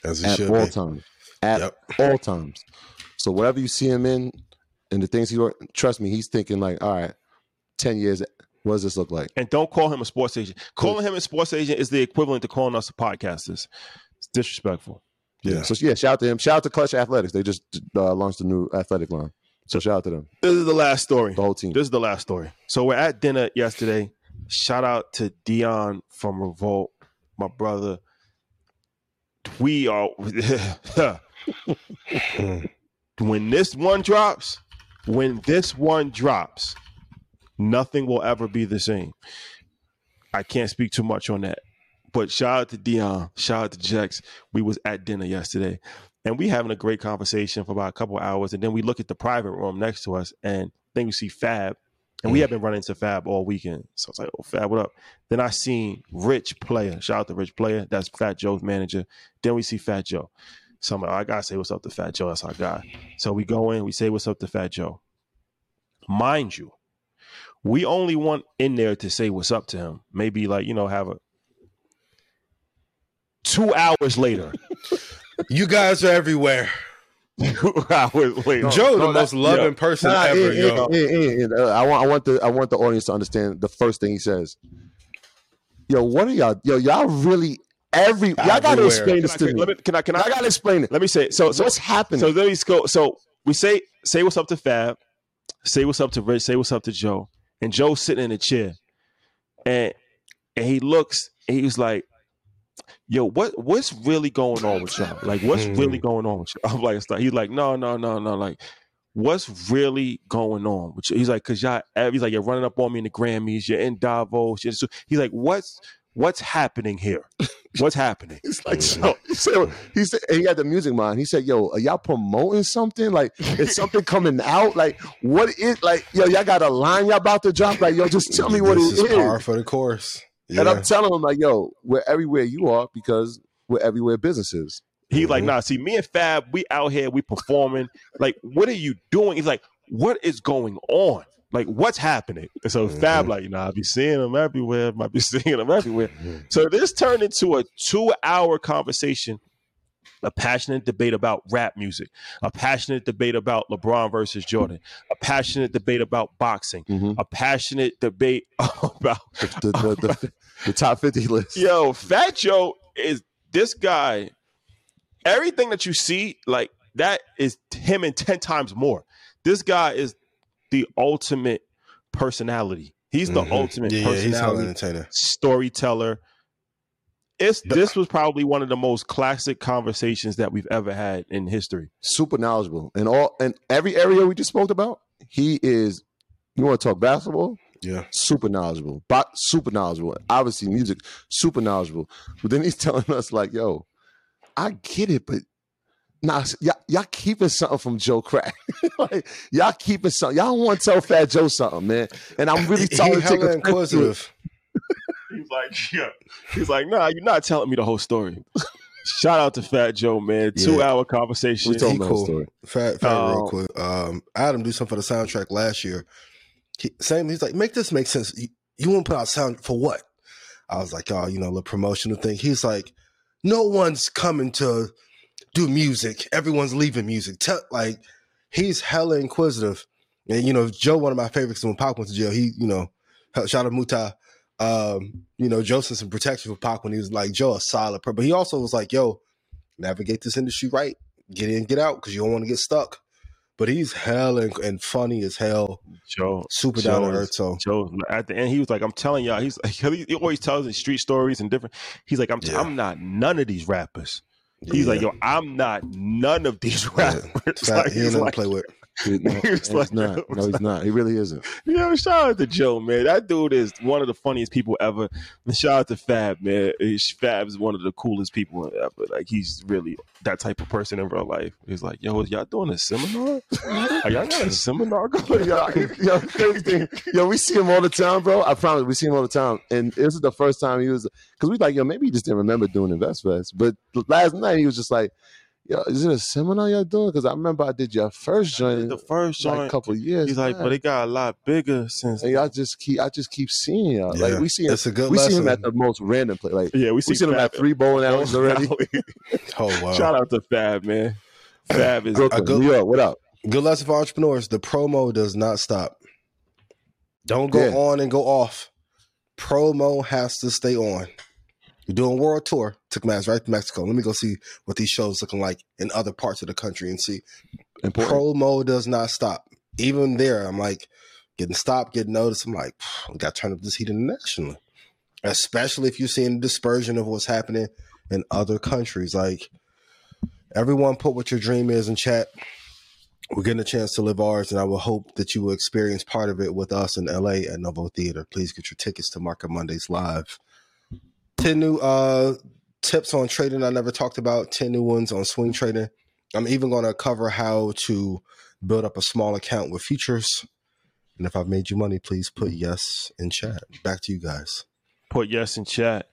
As it should be. All times. So whatever you see him in and the things trust me, he's thinking like, all right, 10 years, what does this look like? And don't call him a sports agent. Calling him a sports agent is the equivalent to calling us podcasters. It's disrespectful. Yeah. So shout out to him. Shout out to Clutch Athletics. They just launched a new athletic line. So shout out to them. This is the last story. The whole team. This is the last story. So we're at dinner yesterday. Shout out to Dion from Revolt, my brother. We are when this one drops, nothing will ever be the same. I can't speak too much on that, but shout out to Dion, shout out to Jex. We was at dinner yesterday and we having a great conversation for about a couple of hours, and then we look at the private room next to us and then we see Fab, and we have been running into Fab all weekend. So I was like, oh, Fab, what up? Then I seen Rich Player. Shout out to Rich Player. That's Fat Joe's manager. Then we see Fat Joe. So I'm like, oh, I got to say what's up to Fat Joe. That's our guy. So we go in. We say what's up to Fat Joe. Mind you, we only want in there to say what's up to him. Maybe like, have a 2 hours later. You guys are everywhere. 2 hours later. Joe, most loving person ever. I want the audience to understand the first thing he says. Yo, what are y'all? Yo, y'all really everywhere. Y'all gotta explain this to me. Can I? I gotta explain it. Let me say it. So what's happening? So there we go. So we say what's up to Fab. Say what's up to Rich. Say what's up to Joe. And Joe's sitting in a chair, and he looks. And he was like, "Yo, what's really going on with y'all? Like, what's really going on with y'all?" I'm like, he's like, "No. Like, what's really going on with you?" He's like, "Cause y'all." He's like, "You're running up on me in the Grammys. You're in Davos." He's like, "What's happening here? What's happening?" It's like, so he said, and he had the music mind. He said, "Yo, are y'all promoting something? Like, is something coming out? Like, what is like? Yo, y'all got a line y'all about to drop? Like, yo, just tell me what it is." Par for the course. Yeah. And I'm telling him like, "Yo, we're everywhere you are because we're everywhere business is." He like, "Nah, see, me and Fab, we out here, we performing. Like, what are you doing?" He's like, "What is going on? Like, what's happening?" And so Fab like, "Nah, I be seeing them everywhere. I be seeing them everywhere." So this turned into a 2 hour conversation, a passionate debate about rap music, a passionate debate about LeBron versus Jordan, a passionate debate about boxing, a passionate debate about the top 50 list. Yo, Fat Joe is this guy, everything that you see, like that is him and 10 times more. This guy is the ultimate personality. He's the ultimate personality, storyteller. This was probably one of the most classic conversations that we've ever had in history. Super knowledgeable in every area we just spoke about. He is. You want to talk basketball? Yeah. Super knowledgeable, super knowledgeable. Obviously, music, super knowledgeable. But then he's telling us like, "Yo, I get it, but nah, y'all keeping something from Joe Crack. Like, y'all keeping something. Y'all don't want to tell Fat Joe something, man. And I'm really sorry to take inquisitive." He's like, yeah. He's like, nah, you're not telling me the whole story. Shout out to Fat Joe, man. 2 hour conversation. We told him the whole story. Fat real quick. I had him do something for the soundtrack last year. He's like, make this make sense. You want to put out sound for what? I was like, oh, a little promotional thing. He's like, no one's coming to do music. Everyone's leaving music. He's hella inquisitive. And, Joe, one of my favorites, when Pac went to jail, he, shout out Mutai. Joe sent some protection for Pac when he was like, Joe, a solid person. But he also was like, yo, navigate this industry right. Get in, get out, because you don't want to get stuck. But he's hell and funny as hell. Joe, super down to earth. So Joe, at the end, he was like, "I'm telling y'all." He's like, he always tells his street stories and different. He's like, "I'm not none of these rappers." He's like, "Yo, I'm not none of these rappers." Yeah. Like, he ain't nothing to play with. He's not. He really isn't. Shout out to Joe, man. That dude is one of the funniest people ever. And shout out to Fab, man. Fab's one of the coolest people ever. Like, he's really that type of person in real life. He's like, yo, is y'all doing a seminar? Are y'all got a seminar going? Yo, we see him all the time, bro. I promise, we see him all the time. And this is the first time he was, because we like, yo, maybe he just didn't remember doing InvestFest. But last night he was just like, yo, is it a seminar y'all doing? Because I remember I did your first joint. The first joint, like a couple of years. He's like, but it got a lot bigger since. And I just keep seeing y'all. Yeah, like we see him at the most random place. Like we see him at 3 bowling alleys already. Oh wow! Shout out to Fab, man. Fab is New York. What up? Good lesson for entrepreneurs. The promo does not stop. Don't go on and go off. Promo has to stay on. You're doing world tour. Took my ass right to Mexico. Let me go see what these shows looking like in other parts of the country and see. Important. Promo does not stop. Even there, I'm like getting stopped, getting noticed. I'm like, we got to turn up this heat internationally, especially if you're seeing the dispersion of what's happening in other countries. Like, everyone put what your dream is in chat. We're getting a chance to live ours, and I will hope that you will experience part of it with us in LA at Novo Theater. Please get your tickets to Market Mondays Live. 10 new tips on trading I never talked about, 10 new ones on swing trading. I'm even going to cover how to build up a small account with futures. And if I've made you money, please put yes in chat. Back to you guys. Put yes in chat.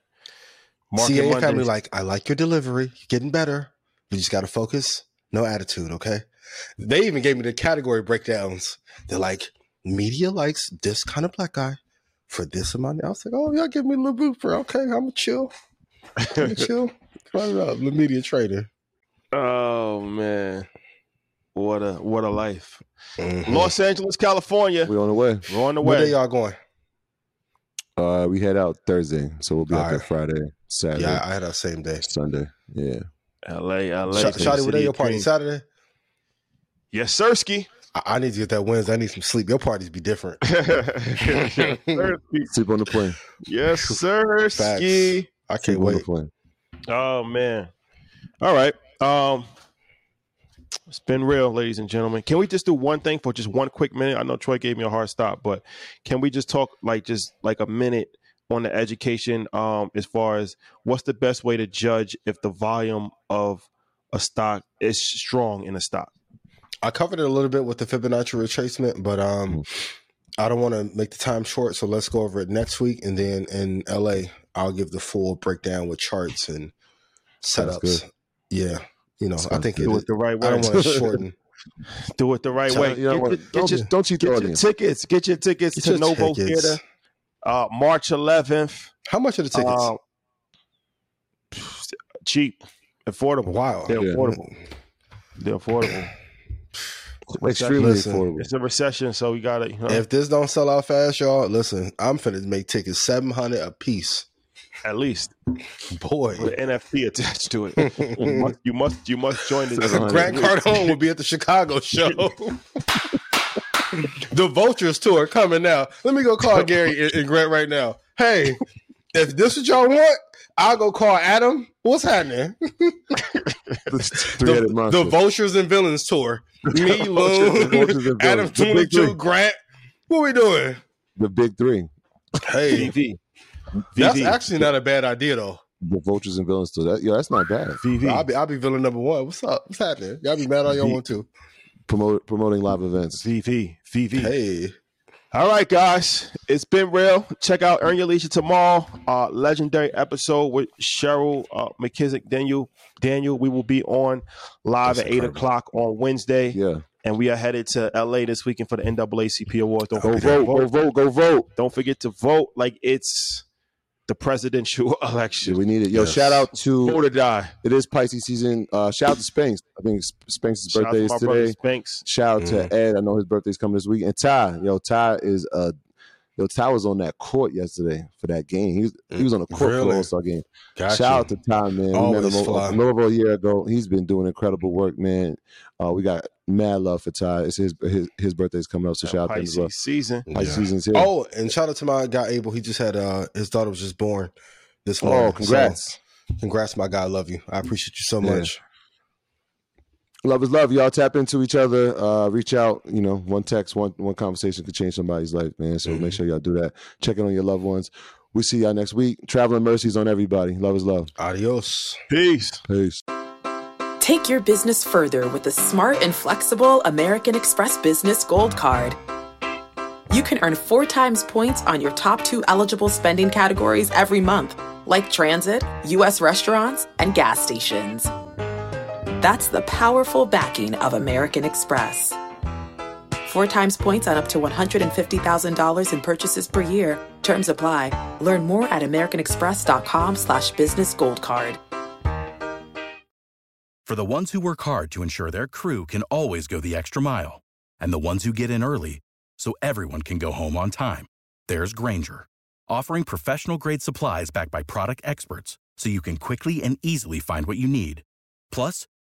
CA family, like, I like your delivery. You're getting better. You just got to focus. No attitude, okay? They even gave me the category breakdowns. They're like, media likes this kind of black guy for this amount. I was like, oh, y'all give me a little booper. Okay, I'm going to chill. Run it up. The media trader. Oh, man. What a life. Mm-hmm. Los Angeles, California. We're on the way. Where y'all going? We head out Thursday, so we'll be out there Friday, Saturday. Yeah, I had our same day. Sunday, yeah. L.A. Shawty, what day your party? Saturday? Yes, sirski. I need to get that Wednesday. I need some sleep. Your parties be different. Sleep on the plane. Yes, sir. Ski. I can't wait. Oh, man. All right. It's been real, ladies and gentlemen. Can we just do one thing for just one quick minute? I know Troy gave me a hard stop, but can we just talk like a minute on the education as far as what's the best way to judge if the volume of a stock is strong in a stock? I covered it a little bit with the Fibonacci retracement, but I don't want to make the time short, so let's go over it next week. And then in LA, I'll give the full breakdown with charts and setups. Yeah, I think do it the right way. I don't want to shorten. Do it the right way. Don't you throw your tickets? Get your tickets to Novo Theater, March 11th. How much are the tickets? Cheap, affordable. Wow, they're affordable. Extremely affordable. It's a recession, so we got it. If this don't sell out fast, y'all, listen, I'm finna make tickets $700 a piece. at least. Boy, with an NFT attached to it. You must join this. Grant Cardone will be at the Chicago show. The Vultures tour coming now. Let me go call Gary and Grant right now. Hey, if this is what y'all want, I'll go call Adam. What's happening? The Vultures and Villains tour. Me, Loon, Adam22, Grant. What we doing? The big three. Hey, VV. That's actually not a bad idea though. The Vultures and Villains tour. That, yo, that's not bad. VV. I'll be villain number one. What's up? What's happening? Y'all be mad all y'all want to. Promoting live events. VV. Hey. All right, guys. It's been real. Check out Earn Your Leisure tomorrow. Legendary episode with Cheryl McKissick. Daniel, we will be on live at 8:00 on Wednesday. Yeah. And we are headed to LA this weekend for the NAACP Awards. Don't forget to vote. Go vote. Don't forget to vote. Like, it's the presidential election. We need it. Yo, yes. Shout out to Vote or Die. It is Pisces season. Shout out to Spanx. I think Spanx's birthday is today. Spanx. Shout out to Ed. I know his birthday's coming this week. And Ty. Yo, Ty was on that court yesterday for that game. He was on the court for the All-Star game. Gotcha. Shout out to Ty, man. Always we met him over a year ago. He's been doing incredible work, man. We got mad love for Ty. It's his birthday's coming up, so shout out to him as well. Pisces season's here. Oh, and shout out to my guy Abel. He just had his daughter was just born this morning. Oh, congrats. So, congrats, my guy. I love you. I appreciate you so much. Love is love. Y'all tap into each other. Reach out. You know, one text, one conversation could change somebody's life, man. So make sure y'all do that. Check in on your loved ones. We'll see y'all next week. Traveling mercies on everybody. Love is love. Adios. Peace. Take your business further with the smart and flexible American Express Business Gold Card. You can earn 4 times points on your top 2 eligible spending categories every month, like transit, U.S. restaurants, and gas stations. That's the powerful backing of American Express. 4 times points on up to $150,000 in purchases per year. Terms apply. Learn more at americanexpress.com/businessgoldcard. For the ones who work hard to ensure their crew can always go the extra mile, and the ones who get in early so everyone can go home on time, there's Grainger, offering professional-grade supplies backed by product experts so you can quickly and easily find what you need. Plus,